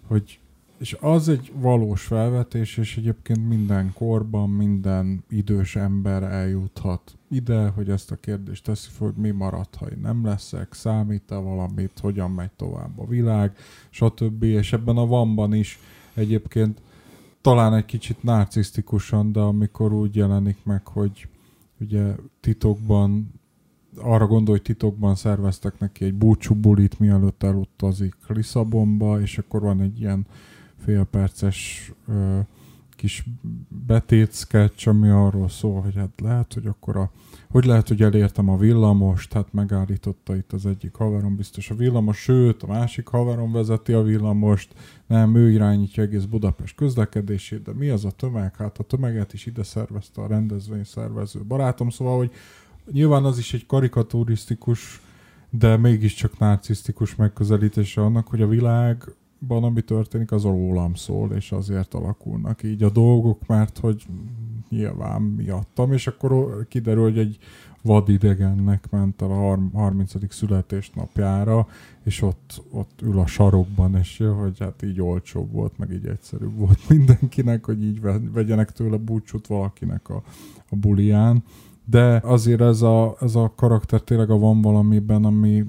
hogy és az egy valós felvetés, és egyébként minden korban minden idős ember eljuthat ide, hogy ezt a kérdést teszi fel, hogy mi marad, ha én nem leszek, számít-e valamit, hogyan megy tovább a világ, stb. És ebben a vanban is egyébként talán egy kicsit narcisztikusan, de amikor úgy jelenik meg, hogy ugye titokban, arra gondolj, hogy titokban szerveztek neki egy búcsúbulit, mielőtt elutazik Lisszabonba, és akkor van egy ilyen félperces kis betétszketch, ami arról szól, hogy hát lehet, hogy akkor hogy lehet, hogy elértem a villamost, hát megállította itt az egyik haverom biztos a villamos, sőt, a másik haverom vezeti a villamost, nem, ő irányítja egész Budapest közlekedését, de mi az a tömeg? Hát a tömeget is ide szervezte a rendezvényszervező barátom, szóval, hogy nyilván az is egy karikaturisztikus, de mégiscsak narcisztikus megközelítése annak, hogy a világ ami történik, az rólam szól, és azért alakulnak így a dolgok, mert hogy nyilván miattam, és akkor kiderül, hogy egy vadidegennek ment el a 30. születésnapjára, és ott ül a sarokban, és hogy hát így olcsóbb volt, meg így egyszerűbb volt mindenkinek, hogy így vegyenek tőle búcsút valakinek a buliján. De azért ez a karakter tényleg van valamiben, ami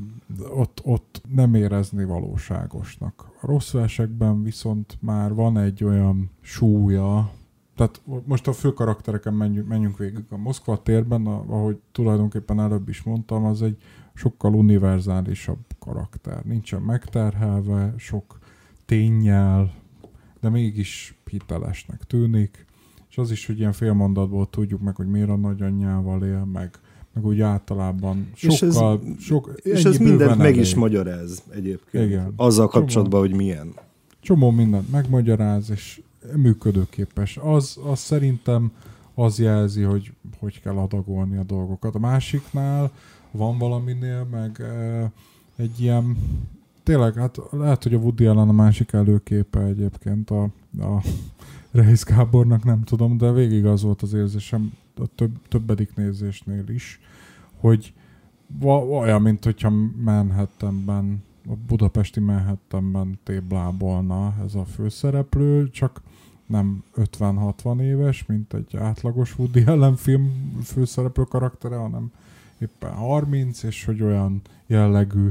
ott nem érezni valóságosnak. A Rossz versekben viszont már van egy olyan súlya, tehát most a fő karaktereken menjünk végig. A Moszkva térben, ahogy tulajdonképpen előbb is mondtam, az egy sokkal univerzálisabb karakter. Nincsen megterhelve, sok ténnyel, de mégis hitelesnek tűnik. És az is, hogy ilyen félmondatból tudjuk meg, hogy miért a nagyanyjával él, meg úgy általában sokkal... És ez mindent meg is magyaráz egyébként. Igen. Azzal kapcsolatban, hogy milyen. Csomó mindent megmagyaráz, és működőképes. Az szerintem az jelzi, hogy kell adagolni a dolgokat. A másiknál, van valaminél, meg egy ilyen... Tényleg, hát lehet, hogy a Woody Allen a másik előképe egyébként a Reisz Gábornak, nem tudom, de végig az volt az érzésem a többedik nézésnél is, hogy olyan, mint hogyha Manhattanben, a budapesti Manhattanben téblábolna ez a főszereplő, csak nem 50-60 éves, mint egy átlagos Woody Allen film főszereplő karaktere, hanem éppen 30, és hogy olyan jellegű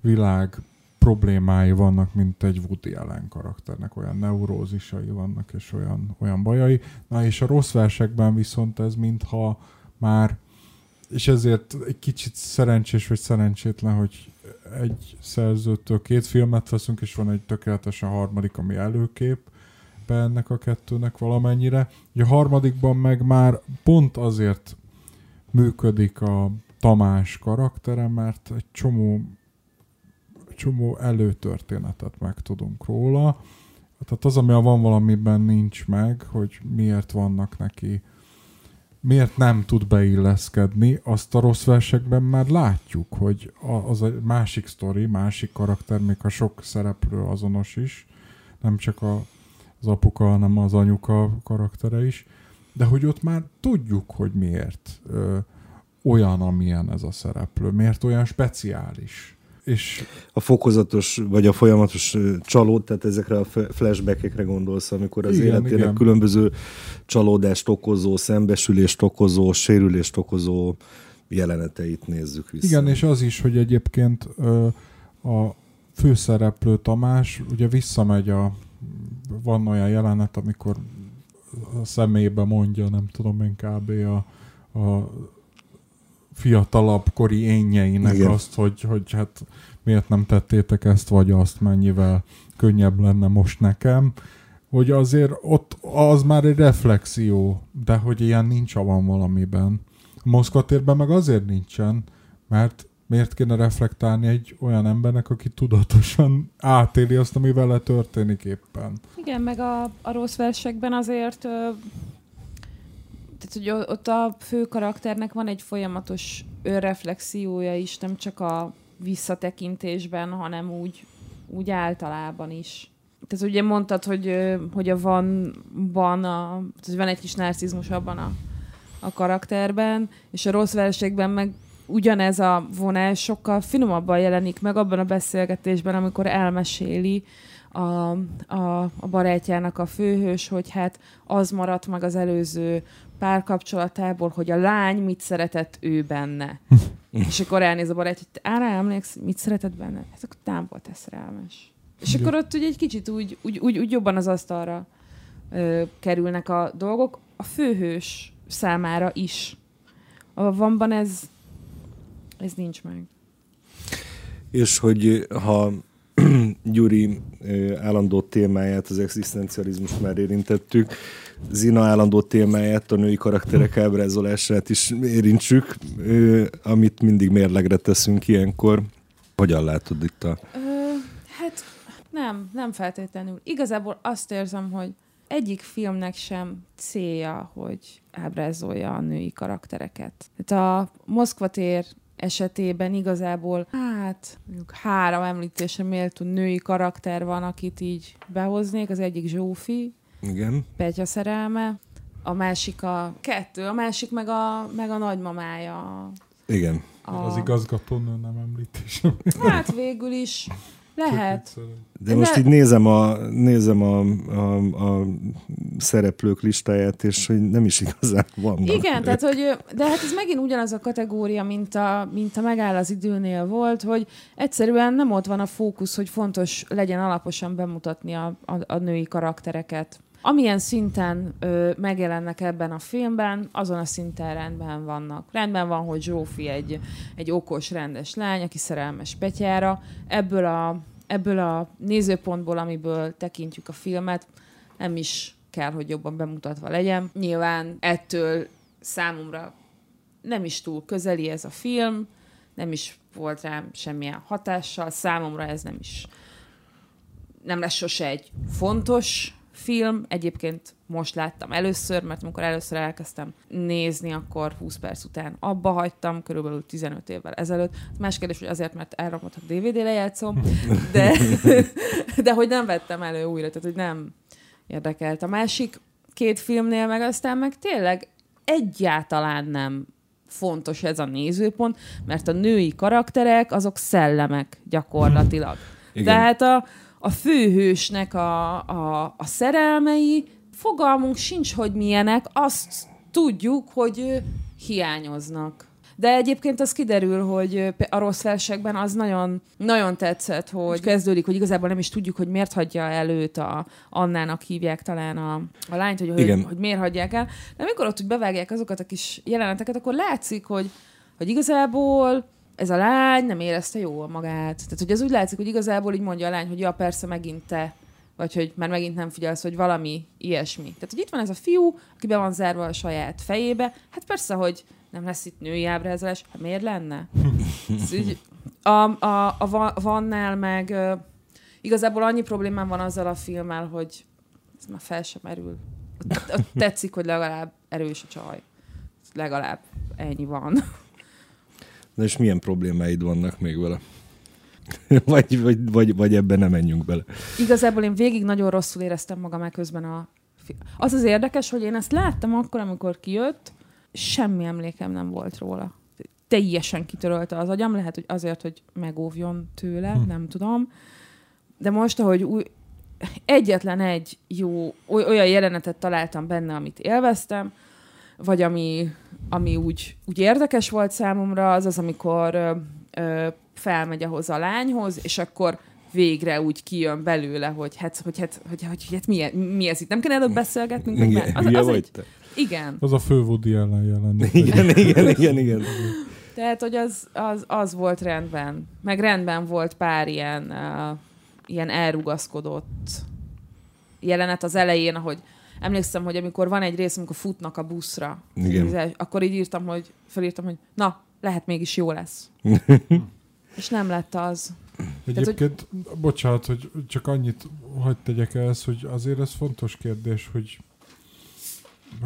világ problémái vannak, mint egy Woody Allen karakternek, olyan neurózisai vannak, és olyan bajai. Na és a Rossz versekben viszont ez mintha már, és ezért egy kicsit szerencsés vagy szerencsétlen, hogy egy szerzőtől két filmet veszünk, és van egy tökéletesen harmadik, ami előkép be ennek a kettőnek valamennyire. A harmadikban meg már pont azért működik a Tamás karaktere, mert egy csomó előtörténetet megtudunk róla. Tehát az, ami a van valamiben nincs meg, hogy miért vannak neki, miért nem tud beilleszkedni, azt a Rossz versekben már látjuk, hogy az egy másik sztori, másik karakter, még a sok szereplő azonos is, nem csak az apuka, hanem az anyuka karaktere is, de hogy ott már tudjuk, hogy miért olyan, amilyen ez a szereplő, miért olyan speciális. És a fokozatos, vagy a folyamatos csalód, tehát ezekre a flashbackekre gondolsz, amikor az életének különböző csalódást okozó, szembesülést okozó, sérülést okozó jeleneteit nézzük vissza. Igen, és az is, hogy egyébként a főszereplő Tamás, ugye visszamegy van olyan jelenet, amikor a szemébe mondja, nem tudom én kb. A fiatalabb kori énjeinek azt, hogy hát miért nem tettétek ezt vagy azt, mennyivel könnyebb lenne most nekem. hogy azért ott az már egy reflexió, de hogy ilyen nincs van valamiben. A Moszkva térben meg azért nincsen, mert miért kéne reflektálni egy olyan embernek, aki tudatosan átéli azt, ami vele történik éppen. Igen, meg a rossz versekben azért tehát, hogy ott a fő karakternek van egy folyamatos önreflexiója is, nem csak a visszatekintésben, hanem úgy általában is. Tehát ugye mondtad, hogy a vanban, tehát van egy kis narcizmus abban a karakterben, és a rossz versekben meg ugyanez a vonás sokkal finomabban jelenik meg abban a beszélgetésben, amikor elmeséli a barátjának a főhős, hogy hát az maradt meg az előző párkapcsolatából, hogy a lány mit szeretett ő benne. És akkor elnéz a barátja, hogy ára emléksz, mit szeretett benne? Hát akkor nem volt eszerelmes. És akkor ott ugye egy kicsit úgy jobban az asztalra kerülnek a dolgok, a főhős számára is. A vanban ez nincs meg. És hogy ha Gyuri állandó témáját, az egzisztencializmus már érintettük, Zina állandó témáját, a női karakterek ábrázolását is érintsük, amit mindig mérlegre teszünk ilyenkor. Hogyan látod itt a... Hát nem feltétlenül. Igazából azt érzem, hogy egyik filmnek sem célja, hogy ábrázolja a női karaktereket. Tehát a Moszkva tér esetében igazából, hát mondjuk 3 említésre méltó női karakter van, akit így behoznék. Az egyik Zsófi, igen. Petya szerelme, a másik a másik meg a nagymamája. Igen. Az igazgatónő nem említésre. Hát végül is lehet. De most így nézem a szereplők listáját, és hogy nem is igazán van. Igen, tehát hogy, de hát ez megint ugyanaz a kategória, mint a Megáll az időnél volt, hogy egyszerűen nem ott van a fókusz, hogy fontos legyen alaposan bemutatni a női karaktereket. Amilyen szinten megjelennek ebben a filmben, azon a szinten rendben vannak. Rendben van, hogy Zsófi egy okos, rendes lány, aki szerelmes Petyára. Ebből a nézőpontból, amiből tekintjük a filmet, nem is kell, hogy jobban bemutatva legyen. Nyilván ettől számomra nem is túl közeli ez a film, nem is volt rám semmilyen hatással, számomra ez nem lesz sose egy fontos film. Egyébként most láttam először, mert amikor először elkezdtem nézni, akkor 20 perc után abba hagytam, körülbelül 15 évvel ezelőtt. Más kérdés, hogy azért, mert elrakodtam DVD-lejátszom, de hogy nem vettem elő újra, tehát hogy nem érdekelt. A másik 2 filmnél meg aztán meg tényleg egyáltalán nem fontos ez a nézőpont, mert a női karakterek azok szellemek gyakorlatilag. Tehát a főhősnek a szerelmei, fogalmunk sincs, hogy milyenek, azt tudjuk, hogy hiányoznak. De egyébként az kiderül, hogy a rossz versekben az nagyon, nagyon tetszett, hogy kezdődik, hogy igazából nem is tudjuk, hogy miért hagyja el őt, Annának hívják talán a lányt, hogy miért hagyják el. De amikor ott úgy bevágják azokat a kis jeleneteket, akkor látszik, hogy igazából ez a lány nem érezte jól magát. Tehát, hogy ez úgy látszik, hogy igazából így mondja a lány, hogy ja, persze, megint te. Vagy hogy már megint nem figyelsz, hogy valami ilyesmi. Tehát, hogy itt van ez a fiú, aki be van zárva a saját fejébe. Hát persze, hogy nem lesz itt női ábrázolás. Hát miért lenne? A vannál meg igazából annyi problémám van azzal a filmmel, hogy ez már fel sem erül. Ott tetszik, hogy legalább erős a csaj. Legalább ennyi van. Na és milyen problémáid vannak még vele? Vagy ebben nem menjünk bele. Igazából én végig nagyon rosszul éreztem magam eközben a film. Az érdekes, hogy én ezt láttam akkor, amikor kijött, semmi emlékem nem volt róla. Teljesen kitörölte az agyam, lehet, hogy azért, hogy megóvjon tőle, nem tudom. De most, ahogy egyetlen egy jó, olyan jelenetet találtam benne, amit élveztem, vagy ami úgy érdekes volt számomra, az, amikor felmegy ahhoz a lányhoz, és akkor végre úgy kijön belőle, hogy mi ez itt? Nem kell előbb beszélgetnünk? Igen, igen. Az a fő Woody Allen jelenet. Igen. Tehát, hogy az volt rendben. Meg rendben volt pár ilyen elrugaszkodott jelenet az elején, ahogy emlékszem, hogy amikor van egy rész, amikor futnak a buszra, akkor így írtam, hogy felírtam, hogy na, lehet mégis jó lesz. És nem lett az. Egyébként, tehát, hogy... bocsánat, hogy csak annyit hadd tegyek ehhez, hogy azért ez fontos kérdés, hogy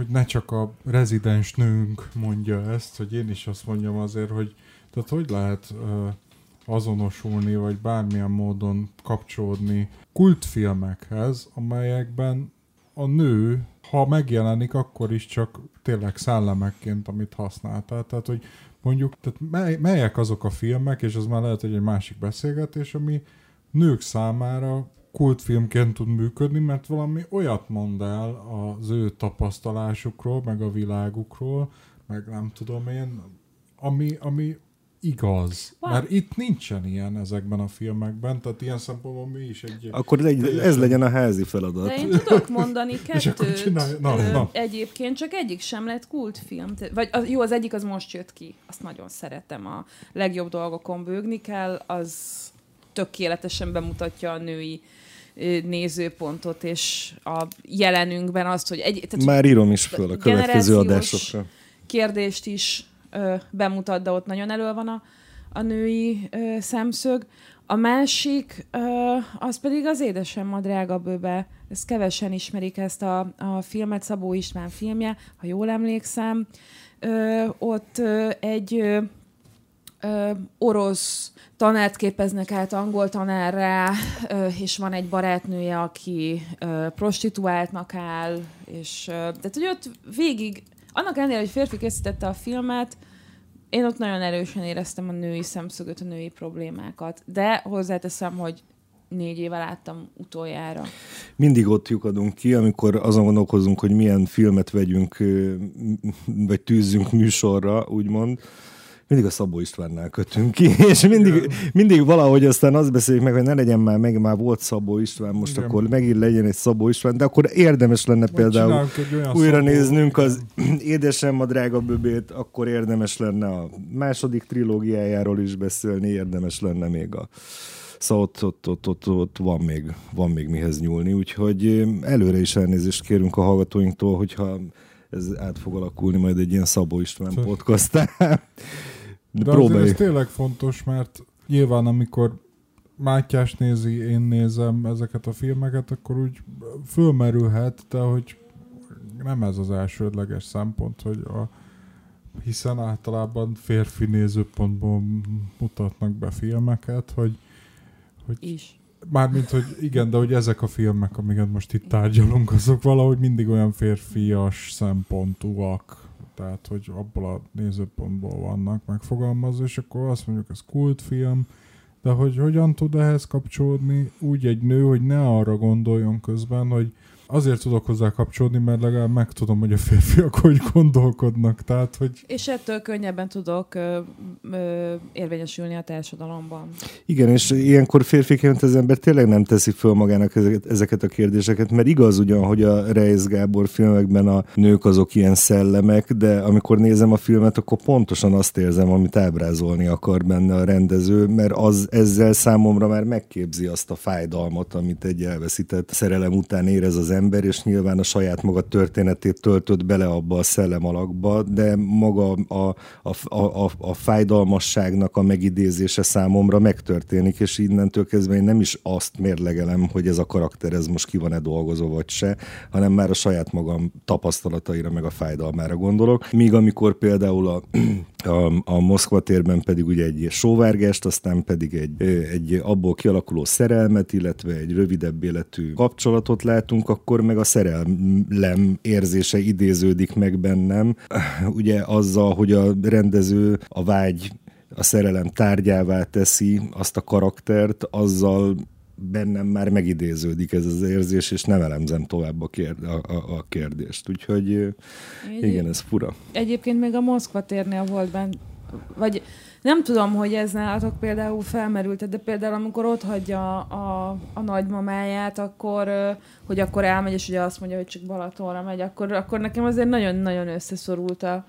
ne csak a rezidens nőnk mondja ezt, hogy én is azt mondjam azért, hogy tehát hogy lehet azonosulni, vagy bármilyen módon kapcsolódni kultfilmekhez, amelyekben a nő, ha megjelenik, akkor is csak tényleg szellemekként, amit használtál. Tehát, hogy mondjuk, tehát melyek azok a filmek, és az már lehet, hogy egy másik beszélgetés, ami nők számára kultfilmként tud működni, mert valami olyat mond el az ő tapasztalásukról, meg a világukról, meg nem tudom én, ami igaz. Wow. Mert itt nincsen ilyen ezekben a filmekben, tehát ilyen szempontból mi is egy... Akkor ez legyen a házi feladat. De én tudok mondani kettőt. Na. Egyébként csak egyik sem lett kultfilm. Vagy jó, az egyik az most jött ki. Azt nagyon szeretem. A legjobb dolgokon bőgni kell, az tökéletesen bemutatja a női nézőpontot, és a jelenünkben azt, hogy... Már írom is föl a következő adásokra. Kérdést is bemutat, de ott nagyon elő van a női szemszög. A másik, az pedig az Édesem Drága Böbe. Ezt kevesen ismerik, ezt a filmet, Szabó István filmje, ha jól emlékszem. Ott egy orosz tanárt képeznek át angol tanárrá, és van egy barátnője, aki prostituáltnak áll, és tehát, hogy ott végig annak ellenére, hogy férfi készítette a filmet, én ott nagyon erősen éreztem a női szemszögöt, a női problémákat. De hozzáteszem, hogy 4 éve láttam utoljára. Mindig ott lyukadunk ki, amikor azon gondolkozunk, hogy milyen filmet vegyünk, vagy tűzzünk műsorra, úgymond. Mindig a Szabó Istvánnál kötünk ki, és mindig valahogy aztán azt beszéljük meg, hogy ne legyen már meg, már volt Szabó István, most igen, akkor megint legyen egy Szabó István, de akkor érdemes lenne vagy például újra Szabó, néznünk az Édesem Drága Böbét, akkor érdemes lenne a második trilógiájáról is beszélni, érdemes lenne még a... Szóval ott van még mihez nyúlni, úgyhogy előre is elnézést kérünk a hallgatóinktól, hogyha ez át fog alakulni majd egy ilyen Szabó István podcasttá. De azért ez tényleg fontos, mert nyilván amikor Mátyás nézi, én nézem ezeket a filmeket, akkor úgy fölmerülhet, de hogy nem ez az elsődleges szempont, hogy hiszen általában férfi nézőpontból mutatnak be filmeket, hogy mármint, hogy igen, de hogy ezek a filmek, amiket most itt tárgyalunk, azok valahogy mindig olyan férfias szempontúak, tehát hogy abból a nézőpontból vannak megfogalmazva, és akkor azt mondjuk, ez kultfilm, de hogy hogyan tud ehhez kapcsolódni úgy egy nő, hogy ne arra gondoljon közben, hogy azért tudok hozzá kapcsolódni, mert legalább megtudom, hogy a férfiak hogy gondolkodnak, tehát hogy... És ettől könnyebben tudok érvényesülni a társadalomban. Igen, és ilyenkor férfiként az ember tényleg nem teszi föl magának ezeket a kérdéseket, mert igaz ugyan, hogy a Reisz Gábor filmekben a nők azok ilyen szellemek, de amikor nézem a filmet, akkor pontosan azt érzem, amit ábrázolni akar benne a rendező, mert az ezzel számomra már megképzi azt a fájdalmat, amit egy elveszített szerelem után érez az ember, és nyilván a saját maga történetét töltött bele abba a szellem alakba, de maga a fájdalmasságnak a megidézése számomra megtörténik, és innentől kezdve én nem is azt mérlegelem, hogy ez a karakter, ez most ki van-e dolgozó vagy se, hanem már a saját magam tapasztalataira, meg a fájdalmára gondolok. Míg amikor például a Moszkva térben pedig ugye egy sóvárgást, aztán pedig egy abból kialakuló szerelmet, illetve egy rövidebb életű kapcsolatot látunk, akkor meg a szerelem érzése idéződik meg bennem. Ugye azzal, hogy a rendező a vágy, a szerelem tárgyává teszi azt a karaktert, azzal bennem már megidéződik ez az érzés, és nem elemzem tovább a kérdést. Úgyhogy igen, ez fura. Egyébként még a Moszkva térnél volt benne, vagy nem tudom, hogy ez nálatok például felmerült, de például amikor ott hagyja a nagymamáját, akkor, hogy akkor elmegy, és ugye azt mondja, hogy csak Balatonra megy, akkor nekem azért nagyon-nagyon összeszorult a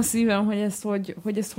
szívem, hogy ezt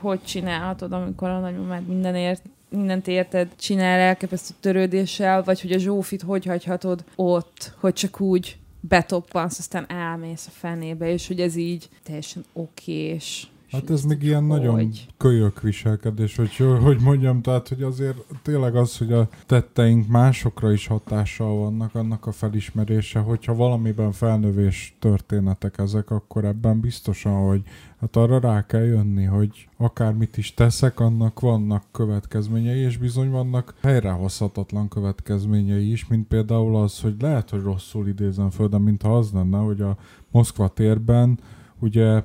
hogy csinálhatod, amikor a nagymamád mindenért mindent érted csinál elképesztő törődéssel, vagy hogy a Zsófit hogy hagyhatod ott, hogy csak úgy betoppansz, aztán elmész a fenébe, és hogy ez így teljesen okés. Hát ez még ilyen nagyon kölyök viselkedés, hogy mondjam, tehát, hogy azért tényleg az, hogy a tetteink másokra is hatással vannak, annak a felismerése, hogyha valamiben felnövés történetek ezek, akkor ebben biztosan, hogy hát arra rá kell jönni, hogy akármit is teszek, annak vannak következményei, és bizony vannak helyrehozhatatlan következményei is, mint például az, hogy lehet, hogy rosszul idézem föl, de mintha az lenne, hogy a Moszkva térben ugye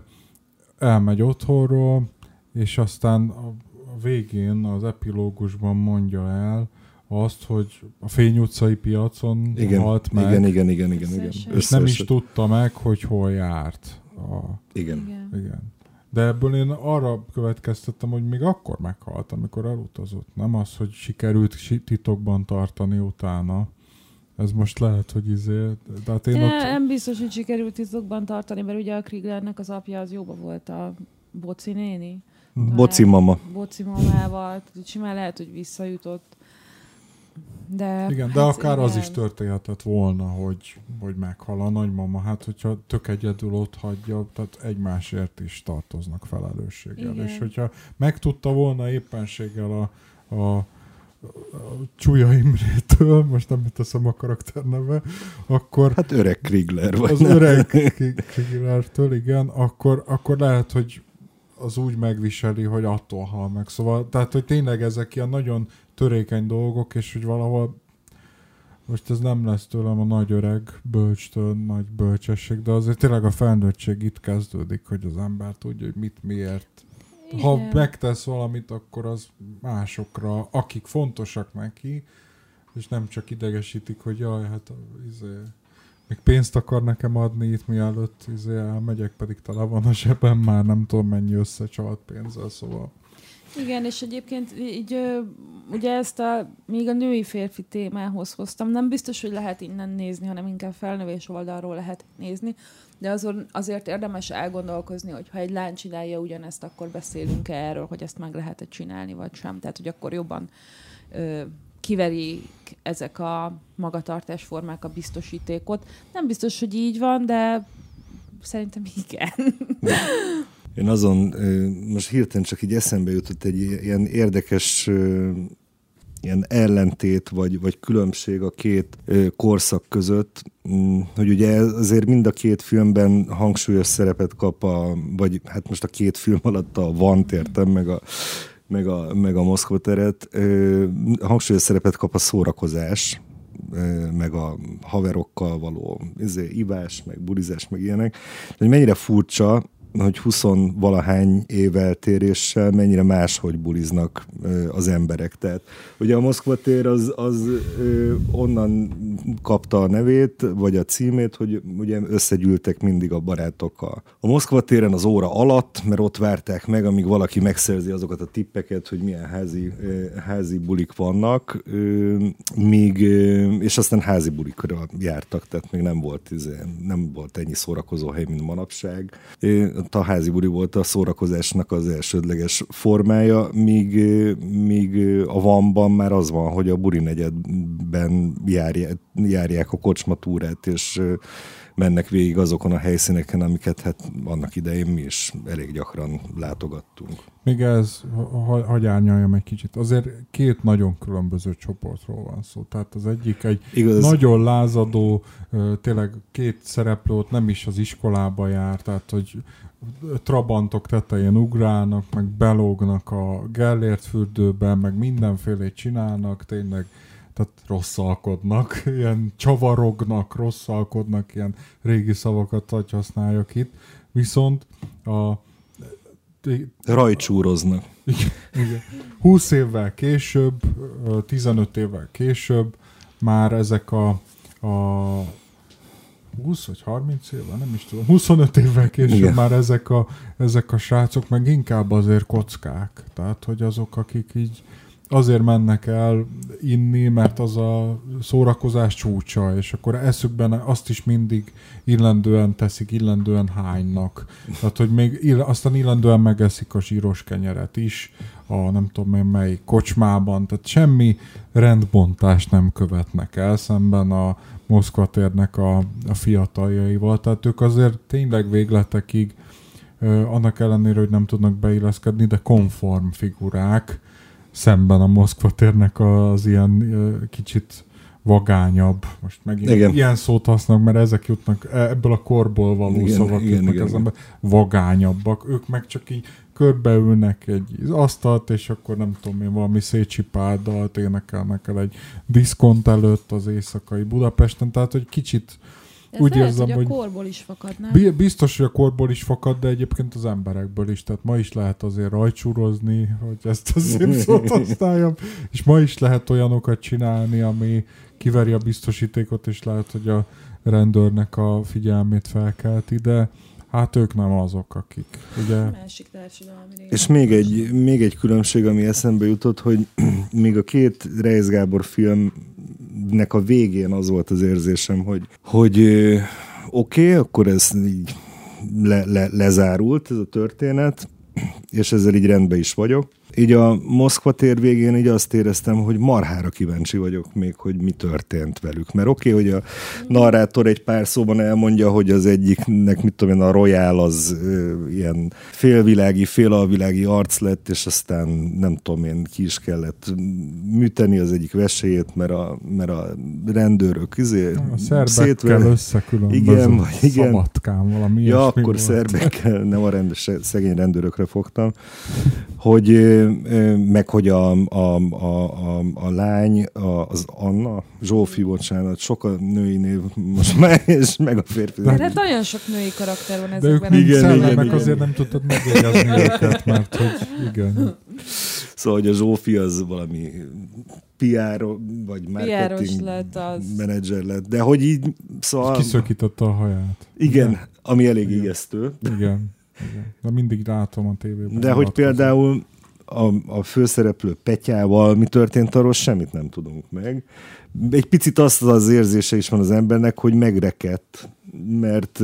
elmegy otthonról, és aztán a végén, az epilógusban mondja el azt, hogy a Fény utcai piacon halt meg. Igen. És nem is tudta meg, hogy hol járt. Igen. De ebből én arra következtettem, hogy még akkor meghalt, amikor elutazott. Nem az, hogy sikerült titokban tartani utána. Ez most lehet, hogy Tehát én ott... Nem biztos, hogy sikerült titokban tartani, mert ugye a Kriglernek az apja az jóba volt a Boci néni. Boci mama. Boci mamával. Simán lehet, hogy visszajutott. De igen, de hát akár igen. Az is történhetett volna, hogy meghal a nagymama. Hát, hogyha tök egyedül ott hagyja, tehát egymásért is tartoznak felelősséggel. Igen. És hogyha megtudta volna éppenséggel a Csuja Imrétől, most nem teszem a karakter neve, akkor... Hát öreg Krigler vagy. Az öreg Kriglertől, igen, akkor lehet, hogy az úgy megviseli, hogy attól hal meg. Szóval, tehát, hogy tényleg ezek ilyen nagyon törékeny dolgok, és hogy valahol most ez nem lesz tőlem a nagy öreg bölcstől nagy bölcsesség, de azért tényleg a felnőttség itt kezdődik, hogy az ember tudja, hogy mit, miért. Ha megtesz valamit, akkor az másokra, akik fontosak neki, és nem csak idegesítik, hogy jaj, hát még pénzt akar nekem adni itt, mielőtt elmegyek, pedig tele van a zsebem, már nem tudom mennyi összecsalt pénzzel, szóval. Igen, és egyébként így, ugye ezt még a női férfi témához hoztam, nem biztos, hogy lehet innen nézni, hanem inkább felnövés oldalról lehet nézni, de azért érdemes elgondolkozni, hogy ha egy lány csinálja ugyanezt, akkor beszélünk erről, hogy ezt meg lehet csinálni, vagy sem. Tehát, hogy akkor jobban kiverik ezek a magatartásformák a biztosítékot. Nem biztos, hogy így van, de szerintem igen. Én azon, most hirtelen csak így eszembe jutott egy ilyen érdekes ilyen ellentét, vagy különbség a két korszak között, hogy ugye azért mind a két filmben hangsúlyos szerepet kap vagy hát most a két film alatt a Vant értem, meg a Moszkva teret, hangsúlyos szerepet kap a szórakozás, meg a haverokkal való ivás, meg bulizás, meg ilyenek. De hogy mennyire furcsa, hogy 20-valahány év eltéréssel mennyire máshogy buliznak az emberek. Tehát ugye a Moszkva tér az onnan kapta a nevét, vagy a címét, hogy ugye összegyűltek mindig a barátokkal. A Moszkva téren az óra alatt, mert ott várták meg, amíg valaki megszerzi azokat a tippeket, hogy milyen házi bulik vannak, és aztán házi bulikra jártak, tehát még nem volt ennyi szórakozó hely, mint manapság. A házi buli volt a szórakozásnak az elsődleges formája, míg a Vanban már az van, hogy a buli negyedben járják a kocsmatúrát, és mennek végig azokon a helyszíneken, amiket hát annak idején mi is elég gyakran látogattunk. Még ez, hadd árnyaljam egy kicsit, azért két nagyon különböző csoportról van szó. Tehát az egyik egy nagyon lázadó, tényleg két szereplő ott nem is az iskolába jár, tehát hogy trabantok tetején ugrálnak, meg belógnak a Gellért fürdőben, meg mindenfélét csinálnak, tényleg tehát rosszalkodnak, ilyen csavarognak, rosszalkodnak, ilyen régi szavakat használjak itt. Viszont rajcsúroznak. Igen. 20 évvel később, 15 évvel később már ezek a 20 vagy 30 évvel, nem is tudom, 25 évvel később már ezek a srácok meg inkább azért kockák. Tehát, hogy azok, akik így azért mennek el inni, mert az a szórakozás csúcsa, és akkor eszükben azt is mindig illendően teszik, illendően hánynak. Tehát, hogy még aztán illendően megeszik a zsíros kenyeret is, a nem tudom én melyik kocsmában, tehát semmi rendbontást nem követnek el szemben a Moszkva térnek a fiataljaival. Tehát ők azért tényleg végletekig, annak ellenére, hogy nem tudnak beilleszkedni, de konform figurák, szemben a Moszkva térnek az ilyen kicsit vagányabb. Most megint igen. Ilyen szót használok, mert ezek jutnak, ebből a korból való igen, szavak igen, jutnak az ember. Vagányabbak. Ők meg csak így körbeülnek egy asztalt, és akkor nem tudom én, valami szétcsipáldalt énekelnek el egy diszkont előtt az éjszakai Budapesten. Tehát, hogy kicsit ez úgy lehet, érzem, hogy a korból is fakad, nem? Biztos, hogy a korból is fakad, de egyébként az emberekből is. Tehát ma is lehet azért rajcsúrozni, hogy ezt a szép szót használjam, és ma is lehet olyanokat csinálni, ami kiveri a biztosítékot, és lehet, hogy a rendőrnek a figyelmét felkelti, de hát ők nem azok, akik. Ugye? Másik társadalmi régen. És még egy különbség, ami eszembe jutott, hogy még a két Reisz Gábor film nek a végén az volt az érzésem, hogy oké, akkor ez így lezárult ez a történet, és ezzel így rendben is vagyok. Így a Moszkva tér végén így azt éreztem, hogy marhára kíváncsi vagyok még, hogy mi történt velük. Mert oké, hogy a narrátor egy pár szóban elmondja, hogy az egyiknek, mit tudom én, a Royal az ilyen félvilági, félalvilági arc lett, és aztán nem tudom én, ki is kellett műteni az egyik vesélyét, mert a rendőrök szerbekkel összekülönböző Szabadkán valami. Ja, akkor volt. Szerbekkel, nem a szegény rendőrökre fogtam. Hogy meg hogy a lány, az Anna, Zsófi, bocsánat, sok a női név most már, és meg a férfi. De hát nagyon sok női karakter van ezekben. De ők szellemek, azért nem tudtad megjegyezni őket, mert hogy igen. Szóval, hogy a Zsófi az valami PR, vagy marketing menedzser lett, de hogy így, szóval... Kiszökítette a haját. Igen, ami elég ijesztő. Igen. De mindig látom a tévében. De hogy például a főszereplő Petyával mi történt, arról semmit nem tudunk meg. Egy picit azt az érzése is van az embernek, hogy megrekedt, mert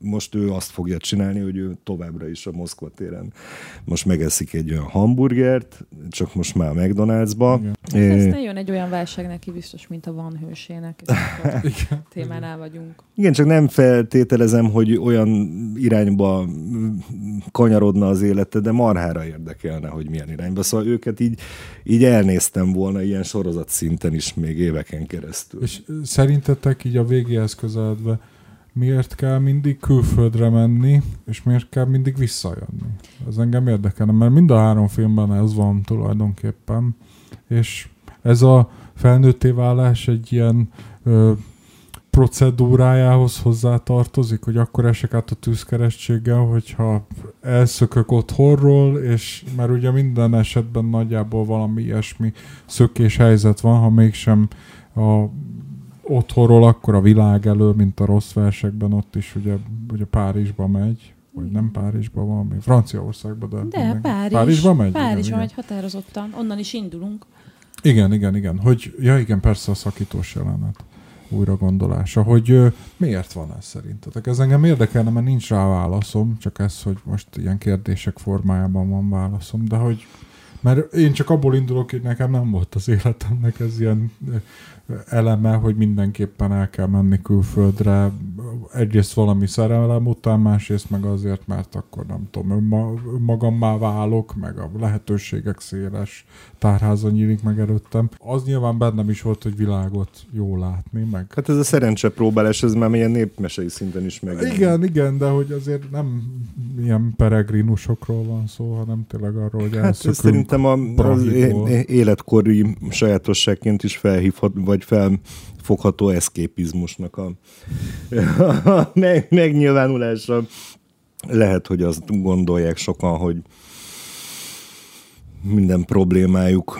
most ő azt fogja csinálni, hogy ő továbbra is a Moszkva téren most megeszik egy olyan hamburgert, csak most már a McDonald's-ba. Aztán jön egy olyan válság neki biztos, mint a Van hősének. Témánál vagyunk. Igen, csak nem feltételezem, hogy olyan irányba kanyarodna az élete, de marhára érdekelne, hogy milyen irányba. Szóval őket így elnéztem volna ilyen sorozat szinten is még éveken keresztül. És szerintetek így a végéhez közeledve, miért kell mindig külföldre menni, és miért kell mindig visszajönni? Ez engem érdekelne, mert mind a három filmben ez van tulajdonképpen, és ez a felnőtté válás egy ilyen procedúrájához hozzátartozik, hogy akkor esek át a tűzkeresztséggel, hogyha elszökök otthonról, és mert ugye minden esetben nagyjából valami ilyesmi szökés helyzet van, ha mégsem a otthonról akkor a világ elől, mint a Rossz versekben, ott is ugye Párizsba megy, vagy nem Párizsba van, még Franciaországba, de Párizsba megy? Párizsba megy határozottan, onnan is indulunk. Igen. Igen, persze a szakítós jelenet újragondolása, hogy miért van ez szerintetek? Ez engem érdekelne, mert nincs rá válaszom, csak ez, hogy most ilyen kérdések formájában van válaszom, de hogy mert én csak abból indulok, hogy nekem nem volt az életemnek ez ilyen eleme, hogy mindenképpen el kell menni külföldre. Egyrészt valami szerelem után, másrészt meg azért, mert akkor nem tudom, önmagammá válok, meg a lehetőségek széles tárháza nyílik meg előttem. Az nyilván bennem is volt, hogy világot jól látni, meg... Hát ez a szerencsepróbálás, ez már ilyen népmesei szinten is meg. Igen, de hogy azért nem ilyen peregrinusokról van szó, hanem tényleg arról, hogy elszökünk. Hát szerintem az életkori sajátosságként is felfogható eszképizmusnak a megnyilvánulása. Lehet, hogy azt gondolják sokan, hogy minden problémájuk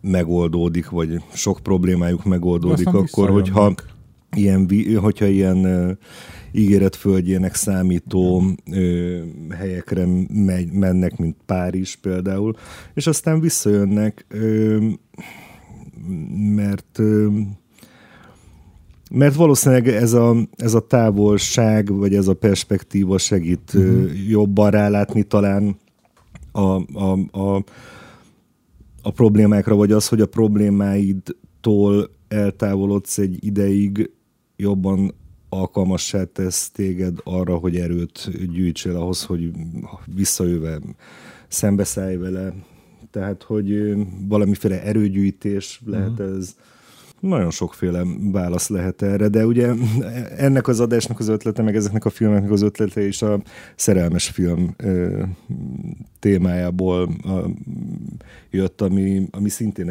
megoldódik, vagy sok problémájuk megoldódik akkor, hogyha ilyen, hogyha ilyen ígéretföldjének számító helyekre mennek, mint Párizs például, és aztán visszajönnek, mert valószínűleg ez a távolság, vagy ez a perspektíva segít jobban rálátni talán a problémákra, vagy az, hogy a problémáidtól eltávolodsz egy ideig, jobban alkalmassá tesz téged arra, hogy erőt gyűjtsél ahhoz, hogy visszajöve szembeszállj vele. Tehát, hogy valamiféle erőgyűjtés lehet ez. Nagyon sokféle válasz lehet erre, de ugye ennek az adásnak az ötlete, meg ezeknek a filmeknek az ötlete is a szerelmes film témájából jött, ami szintén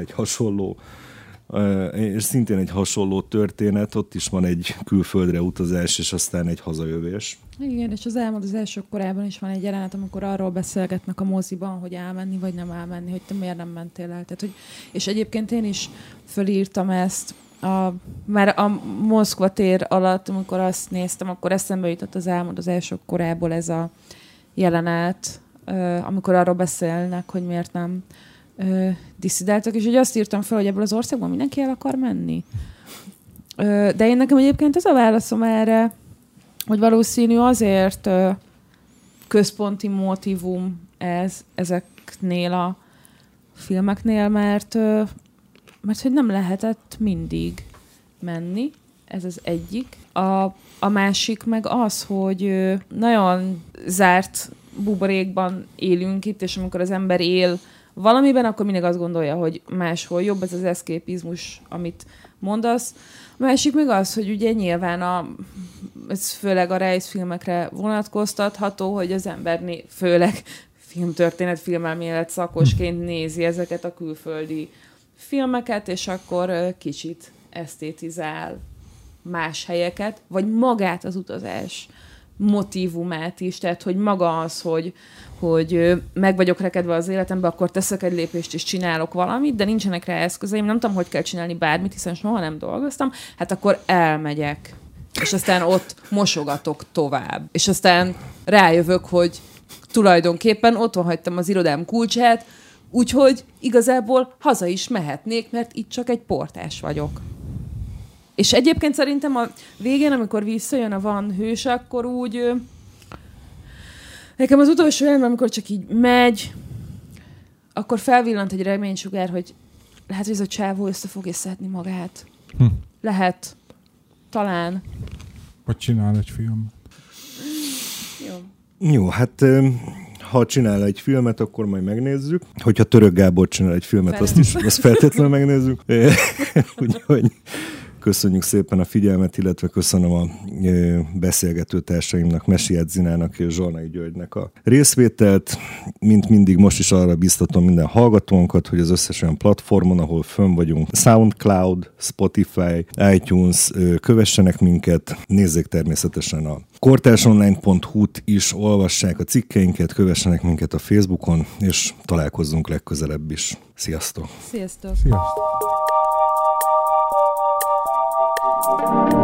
egy hasonló történet, ott is van egy külföldre utazás, és aztán egy hazajövés. Igen, és az álmodozások korában is van egy jelenet, amikor arról beszélgetnek a moziban, hogy elmenni, vagy nem elmenni, hogy te miért nem mentél el. Tehát, hogy, és egyébként én is fölírtam ezt, már a Moszkva tér alatt, amikor azt néztem, akkor eszembe jutott az álmodozások korából ez a jelenet, amikor arról beszélnek, hogy miért nem disszidáltak, és hogy azt írtam fel, hogy ebből az országban mindenki el akar menni. De én nekem egyébként ez a válaszom erre, hogy valószínű azért központi motívum ez ezeknél a filmeknél, mert hogy nem lehetett mindig menni, ez az egyik. A másik meg az, hogy nagyon zárt buborékban élünk itt, és amikor az ember él valamiben, akkor mindig azt gondolja, hogy máshol jobb, ez az eszképizmus, amit mondasz. A másik még az, hogy ugye nyilván ez főleg a Reisz filmekre vonatkoztatható, hogy az ember főleg filmtörténet, filmelmélet szakosként nézi ezeket a külföldi filmeket, és akkor kicsit esztétizál más helyeket, vagy magát az utazás motívumát is, tehát hogy maga az, hogy meg vagyok rekedve az életembe, akkor teszek egy lépést és csinálok valamit, de nincsenek rá eszközeim, nem tudom, hogy kell csinálni bármit, hiszen soha nem dolgoztam, hát akkor elmegyek, és aztán ott mosogatok tovább, és aztán rájövök, hogy tulajdonképpen otthon hagytam az irodám kulcsát, úgyhogy igazából haza is mehetnék, mert itt csak egy portás vagyok. És egyébként szerintem a végén, amikor visszajön a Van hős, akkor úgy... Nekem az utolsó jelben, amikor csak így megy, akkor felvillant egy reménysugár, hogy lehet, hogy ez a csávó össze fogja szedni magát. Lehet. Talán. Vagy csinál egy filmet. Jó, hát... Ha csinál egy filmet, akkor majd megnézzük. Hogyha Török Gábor csinál egy filmet, azt feltétlenül megnézzük. Úgyhogy... Köszönjük szépen a figyelmet, illetve köszönöm a beszélgető társaimnak, Mesiet Zinának és Zsolnai Györgynek a részvételt. Mint mindig, most is arra biztatom minden hallgatónkat, hogy az összes olyan platformon, ahol fönn vagyunk, SoundCloud, Spotify, iTunes, kövessenek minket, nézzék természetesen a kortársonline.hu-t is, olvassák a cikkeinket, kövessenek minket a Facebookon, és találkozzunk legközelebb is. Sziasztok! Sziasztok! Sziasztok! Thank you.